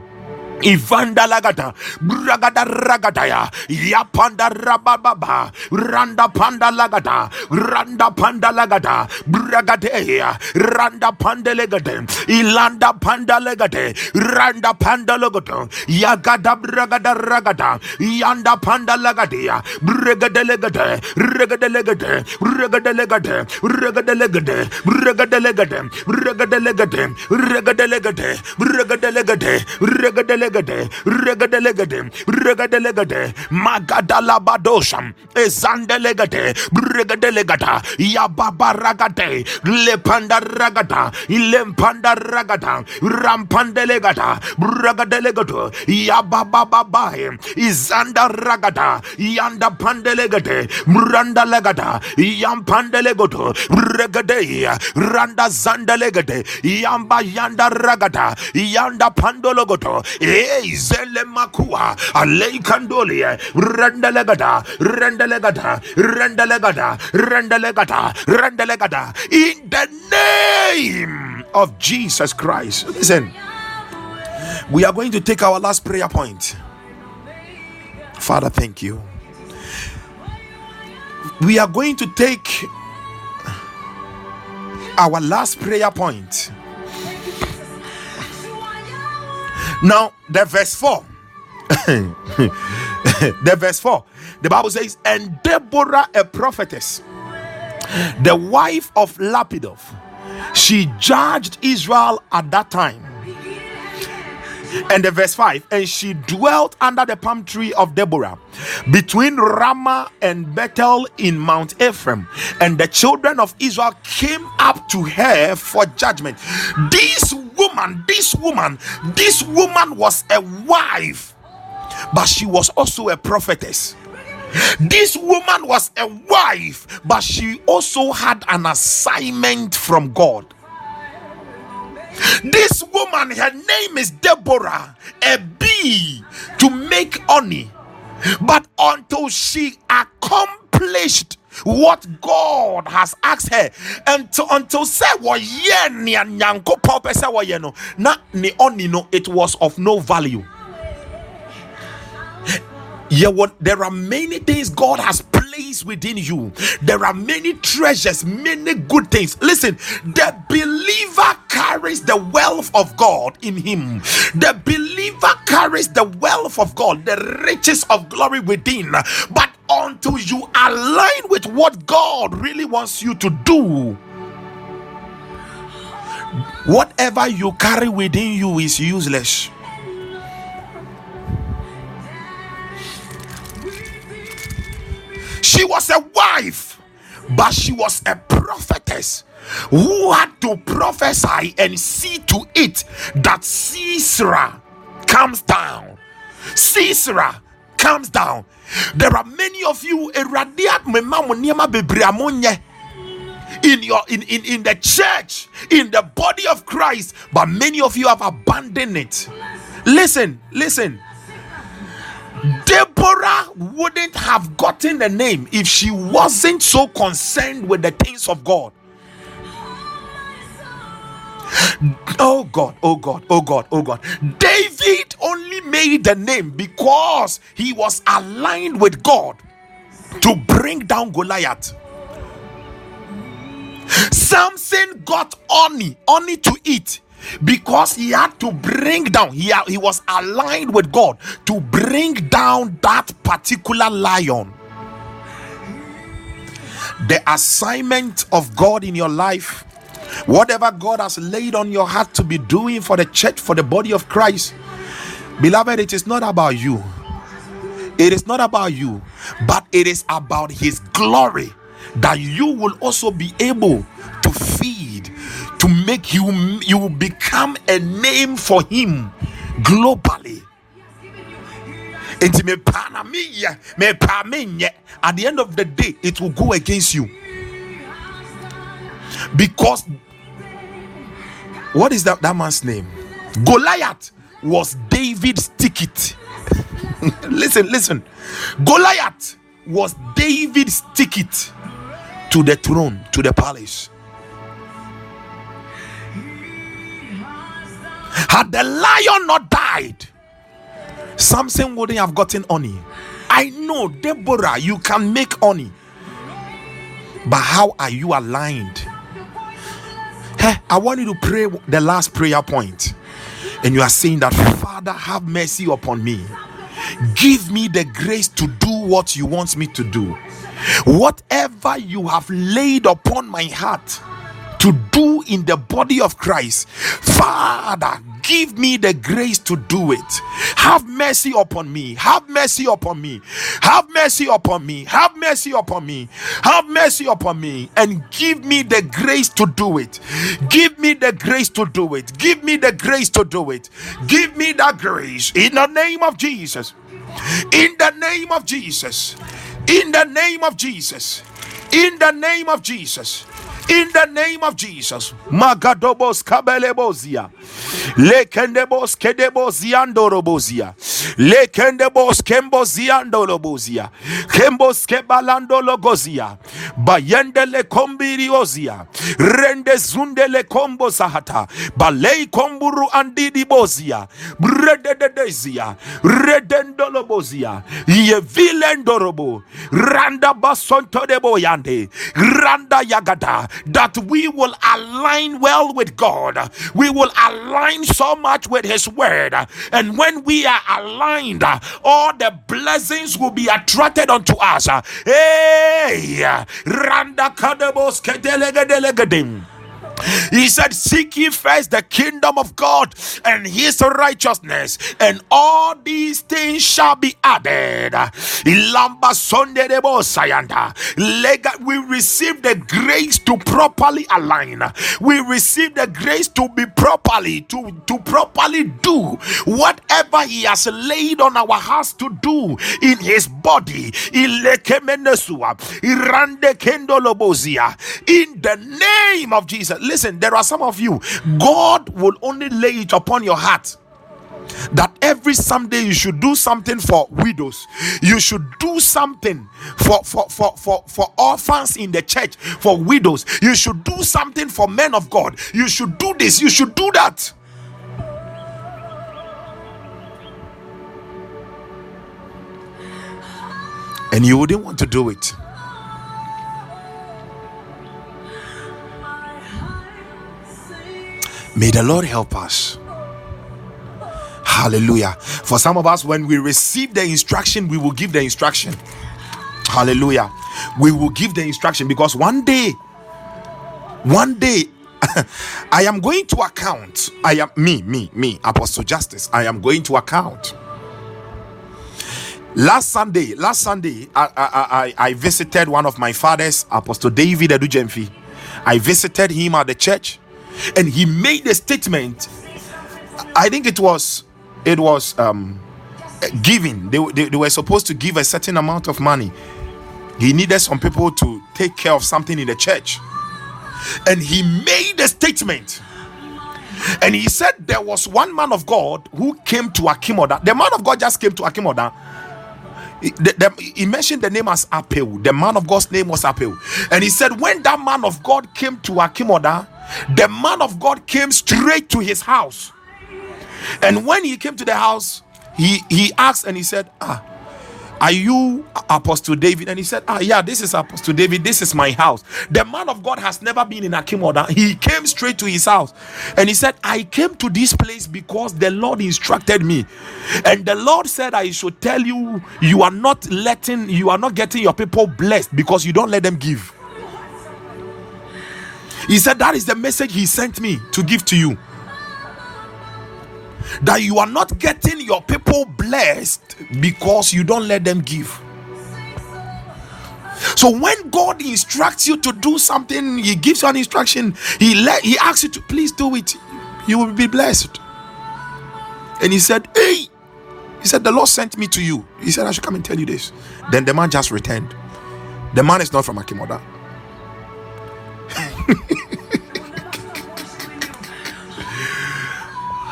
Ivanda lagada, bragada ragadaya, yapanda rabababa, randa panda lagada, randa panda lagada, bragadeya, randa panda legade, ilanda panda legade, randa panda logodo, yagada bragada ragada, yanda panda lagadia, brigade legade, regade legade, regade legade, regade legade, regade legade, regade legade, regade legade, regade legade, regade legade. Regade, regade, regade, regade, regade, magada labadosham, ezande regade, regade, regada, yababa ragade, lepanda ragada, ilempanda ragada, rampande regada, regade, regado, yababa babae, izanda ragada, yanda pande regade, muranda regada, yampande regodo, regade, randa zanda regade, yamba yanda ragada, yanda pandologoto. Hey, Zele Makua, Alei Candolia, Rendelegada, Rendelegada, Rendelegada, Rendelegada, Rendelegada, in the name of Jesus Christ. Listen, we are going to take our last prayer point. Father, thank you. We are going to take our last prayer point. Now, the verse four, the verse four, the Bible says, and Deborah, a prophetess, the wife of Lapidoth, she judged Israel at that time. And the verse five, and she dwelt under the palm tree of Deborah between Ramah and Bethel in Mount Ephraim, and the children of Israel came up to her for judgment. This woman, this woman, this woman was a wife, but she was also a prophetess. This woman was a wife, but she also had an assignment from God. This woman, her name is Deborah, a bee to make honey. But until she accomplished what God has asked her, and to until say it was of no value. Yeah, what, there are many things God has placed within you. There are many treasures, many good things. Listen, the believer carries the wealth of God in him. The believer carries the wealth of God, the riches of glory within. But until you align with what God really wants you to do, whatever you carry within you is useless. She was a wife, but she was a prophetess who had to prophesy and see to it that Sisera comes down. Sisera comes down. There are many of you in your in, in, in the church, in the body of Christ, but many of you have abandoned it. Listen, listen. Deborah wouldn't have gotten the name if she wasn't so concerned with the things of God. Oh God, oh God, oh God, oh God. David only made the name because he was aligned with God to bring down Goliath. Samson got honey, honey to eat, because he had to bring down, he, he was aligned with God to bring down that particular lion. The assignment of God in your life, whatever God has laid on your heart to be doing for the church, for the body of Christ, beloved, it is not about you. It is not about you, but it is about His glory, that you will also be able to feed, to make you you become a name for Him globally. At the end of the day, it will go against you, because what is that, that man's name? Goliath was David's ticket. listen listen Goliath was David's ticket to the throne, to the palace. Had the lion not died, Samson wouldn't have gotten honey. I know, Deborah, you can make honey, but how are you aligned? Hey, I want you to pray the last prayer point, and you are saying that, Father, have mercy upon me. Give me the grace to do what you want me to do. Whatever you have laid upon my heart to do in the body of Christ, Father, give me the grace to do it. Have mercy upon me. Have mercy upon me. Have mercy upon me. Have mercy upon me. Have mercy upon me. And give me the grace to do it. Give me the grace to do it. Give me the grace to do it. Give me that grace in the name of Jesus. In the name of Jesus. In the name of Jesus. In the name of Jesus. In the name of Jesus. Magadobos kabelebozia. Lekendebos kedeboziandorobozia. Lekendebos kemboziandorobozia. Kembos kebalandologozia. Bayendele kombiriozia. Rendezundele kombo sahata. Balei komburu andidibozia. Rededezia. Redendolobozia. Yevilendorobo. Randa basontodeboyande. Randa yagada. That we will align well with God. We will align so much with His word, and when we are aligned, all the blessings will be attracted unto us. Hey, Randa Kadebos Kedelegadelegadim. He said, seek ye first the kingdom of God and His righteousness, and all these things shall be added. We receive the grace to properly align. We receive the grace to be properly, to, to properly do whatever He has laid on our hearts to do in His body. In the name of Jesus. Listen, there are some of you, God will only lay it upon your heart that every Sunday you should do something for widows. You should do something for, for, for, for, for orphans in the church, for widows. You should do something for men of God. You should do this. You should do that. And you wouldn't want to do it. May the Lord help us. Hallelujah. For some of us, when we receive the instruction, we will give the instruction. Hallelujah. We will give the instruction, because one day, one day, I am going to account. I am me, me, me, Apostle Justice. I am going to account. Last Sunday, last Sunday, I, I, I, I visited one of my fathers, Apostle David Adujemfi. I visited him at the church, and he made a statement. I think it was, it was um, giving. They, they, they were supposed to give a certain amount of money. He needed some people to take care of something in the church. And he made a statement. And he said there was one man of God who came to Akimoda. The man of God just came to Akimoda. He, the, the, he mentioned the name as Apeu. The man of God's name was Apeu. And he said when that man of God came to Akimoda, the man of God came straight to his house. And when he came to the house, he he asked and he said, ah, are you Apostle David? And he said, ah, yeah, this is Apostle David. This is my house. The man of God has never been in Akimoda. He came straight to his house. And he said, I came to this place because the Lord instructed me. And the Lord said, I should tell you, you are not letting, you are not getting your people blessed because you don't let them give. He said, that is the message he sent me to give to you. That you are not getting your people blessed because you don't let them give. So when God instructs you to do something, he gives you an instruction, he let he asks you to please do it, you will be blessed. And he said, hey, he said, the Lord sent me to you. He said, I should come and tell you this. Then the man just returned. The man is not from Akimoda.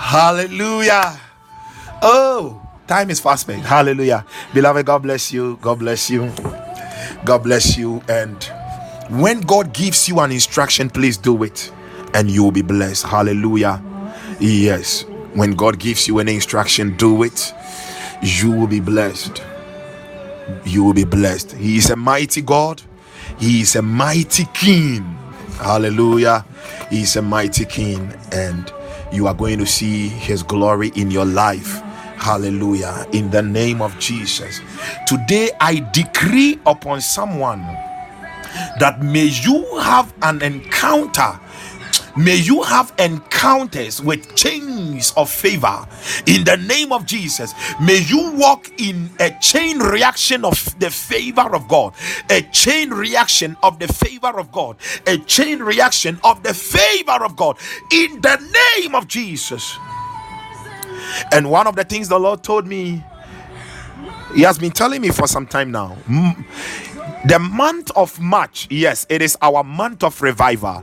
Hallelujah. Oh, time is fast spent. Hallelujah. Beloved, God bless you. God bless you. God bless you. And when God gives you an instruction, please do it, and you will be blessed. Hallelujah. Yes. When God gives you an instruction, do it. You will be blessed. You will be blessed. He is a mighty God. He is a mighty King. Hallelujah. He is a mighty King, and you are going to see his glory in your life. Hallelujah. In the name of Jesus. Today I decree upon someone that may you have an encounter. May you have encounters with chains of favor in the name of Jesus. May you walk in a chain reaction of the favor of God, a chain reaction of the favor of God, a chain reaction of the favor of God in the name of Jesus. And one of the things the Lord told me, he has been telling me for some time now, the month of March, yes, it is our month of revival.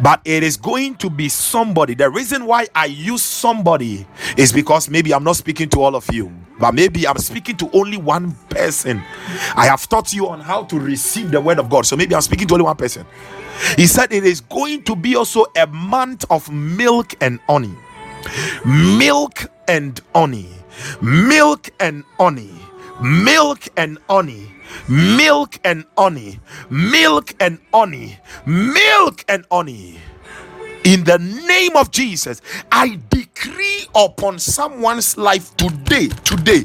But it is going to be somebody. The reason why I use somebody is because maybe I'm not speaking to all of you, but maybe I'm speaking to only one person. I have taught you on how to receive the word of God, so maybe I'm speaking to only one person. He said it is going to be also a month of milk and honey. Milk and honey. Milk and honey. Milk and honey. Milk and honey, milk and honey, milk and honey. In the name of Jesus, I decree upon someone's life today, today,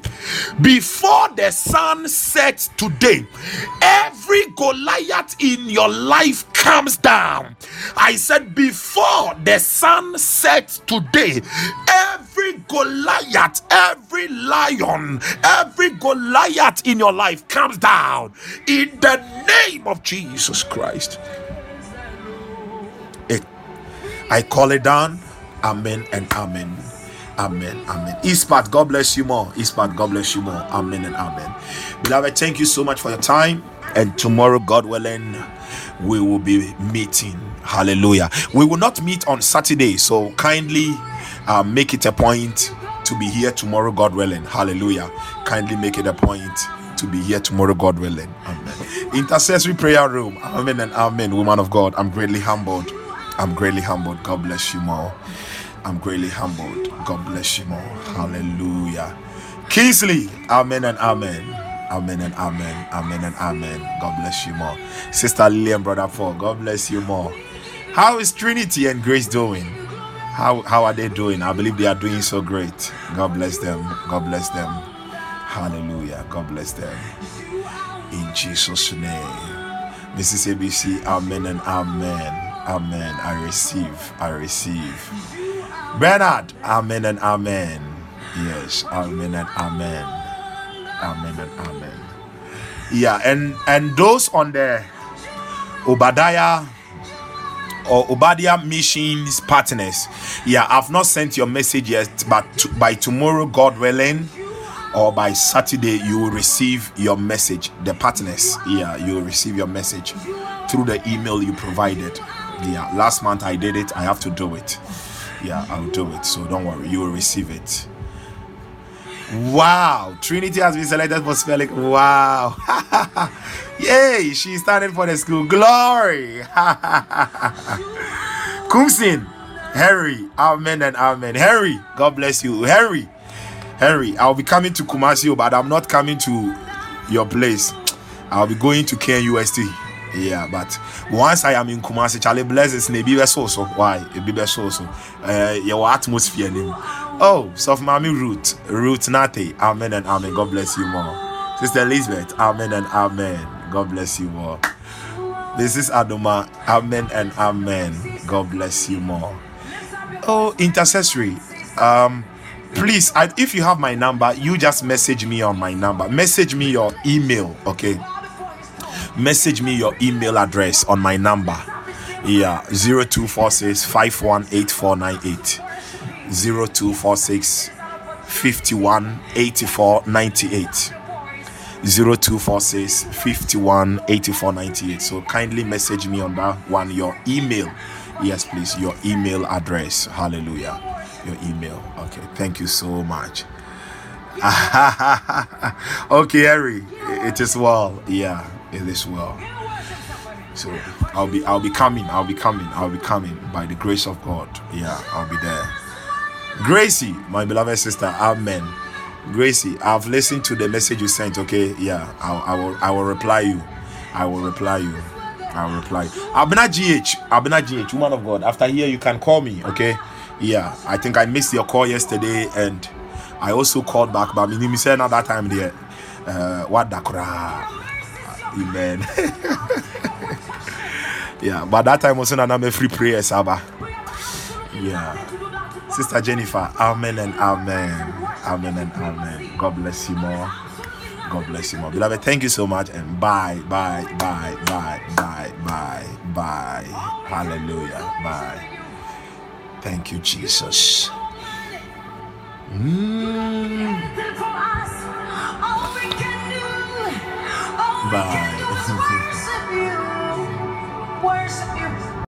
before the sun sets today, every Goliath in your life comes down. I said, before the sun sets today, every Goliath, every lion, every Goliath in your life comes down. In the name of Jesus Christ. I call it down. Amen and amen. Amen, amen. Ispat, God bless you more. Ispat, God bless you more. Amen and amen. Beloved, thank you so much for your time. And tomorrow, God willing, we will be meeting. Hallelujah. We will not meet on Saturday. So kindly uh, make it a point to be here tomorrow, God willing. Hallelujah. Kindly make it a point to be here tomorrow, God willing. Amen. Intercessory prayer room. Amen and amen. Woman of God, I'm greatly humbled. I'm greatly humbled. God bless you more. I'm greatly humbled. God bless you more. Hallelujah. Kingsley. Amen and amen. Amen and amen. Amen and amen. God bless you more. Sister Lillian, Brother Paul, God bless you more. How is Trinity and Grace doing? How how are they doing? I believe they are doing so great. God bless them. God bless them. Hallelujah. God bless them. In Jesus' name. Missus A B C, amen and amen. Amen. I receive. I receive. Bernard, amen and amen. Yes, amen and amen. Amen and amen. Yeah, and, and those on the Obadiah or Obadiah Missions Partners, yeah, I've not sent your message yet, but to, by tomorrow, God willing, or by Saturday, you will receive your message. The partners, yeah, you will receive your message through the email you provided. Yeah, last month I did it. I have to do it. Yeah, I'll do it. So don't worry, you will receive it. Wow, Trinity has been selected for spelling. Wow. Yay, she's standing for the school. Glory. Kumsin, Harry, amen and amen. Harry, God bless you. Harry, Harry, I'll be coming to Kumasi, but I'm not coming to your place. I'll be going to K N U S T. Yeah, but once I am in Kumasi, Charlie blesses maybe we're so so. Why? It be so so. Uh, your atmosphere name. Oh, soft mommy root, root nate. Amen and amen. God bless you more. Sister Elizabeth, amen and amen. God bless you more. This is Adoma, amen and amen. God bless you more. Oh, intercessory. Um, please, I, if you have my number, you just message me on my number. Message me your email, okay? Message me your email address on my number. Yeah, zero two four six five one eight four nine eight. zero two four six five one eight four nine eight. zero two four six five one eight four nine eight. So kindly message me on that one, your email. Yes, please, your email address. Hallelujah. Your email. Okay, thank you so much. Okay, Harry, it is well. Yeah. This world, so I'll be I'll be coming I'll be coming I'll be coming by the grace of God. Yeah, I'll be there. Gracie, my beloved sister, amen. Gracie, I've listened to the message you sent. Okay, yeah, I, I will I will reply you. I will reply you. I will reply. Abena G H, Abena G H, woman of God. After here, you can call me. Okay, yeah. I think I missed your call yesterday, and I also called back, but me said not that time there. Uh, what the crap. Amen. Yeah, but that time also I'm a free prayer, Saba. Yeah. Sister Jennifer, amen and amen. Amen and amen. God bless you more. God bless you more. Beloved, thank you so much, and bye, bye, bye, bye, bye, bye, bye. Hallelujah. Bye. Thank you, Jesus. Mm. Bye. Worship you. Worship you.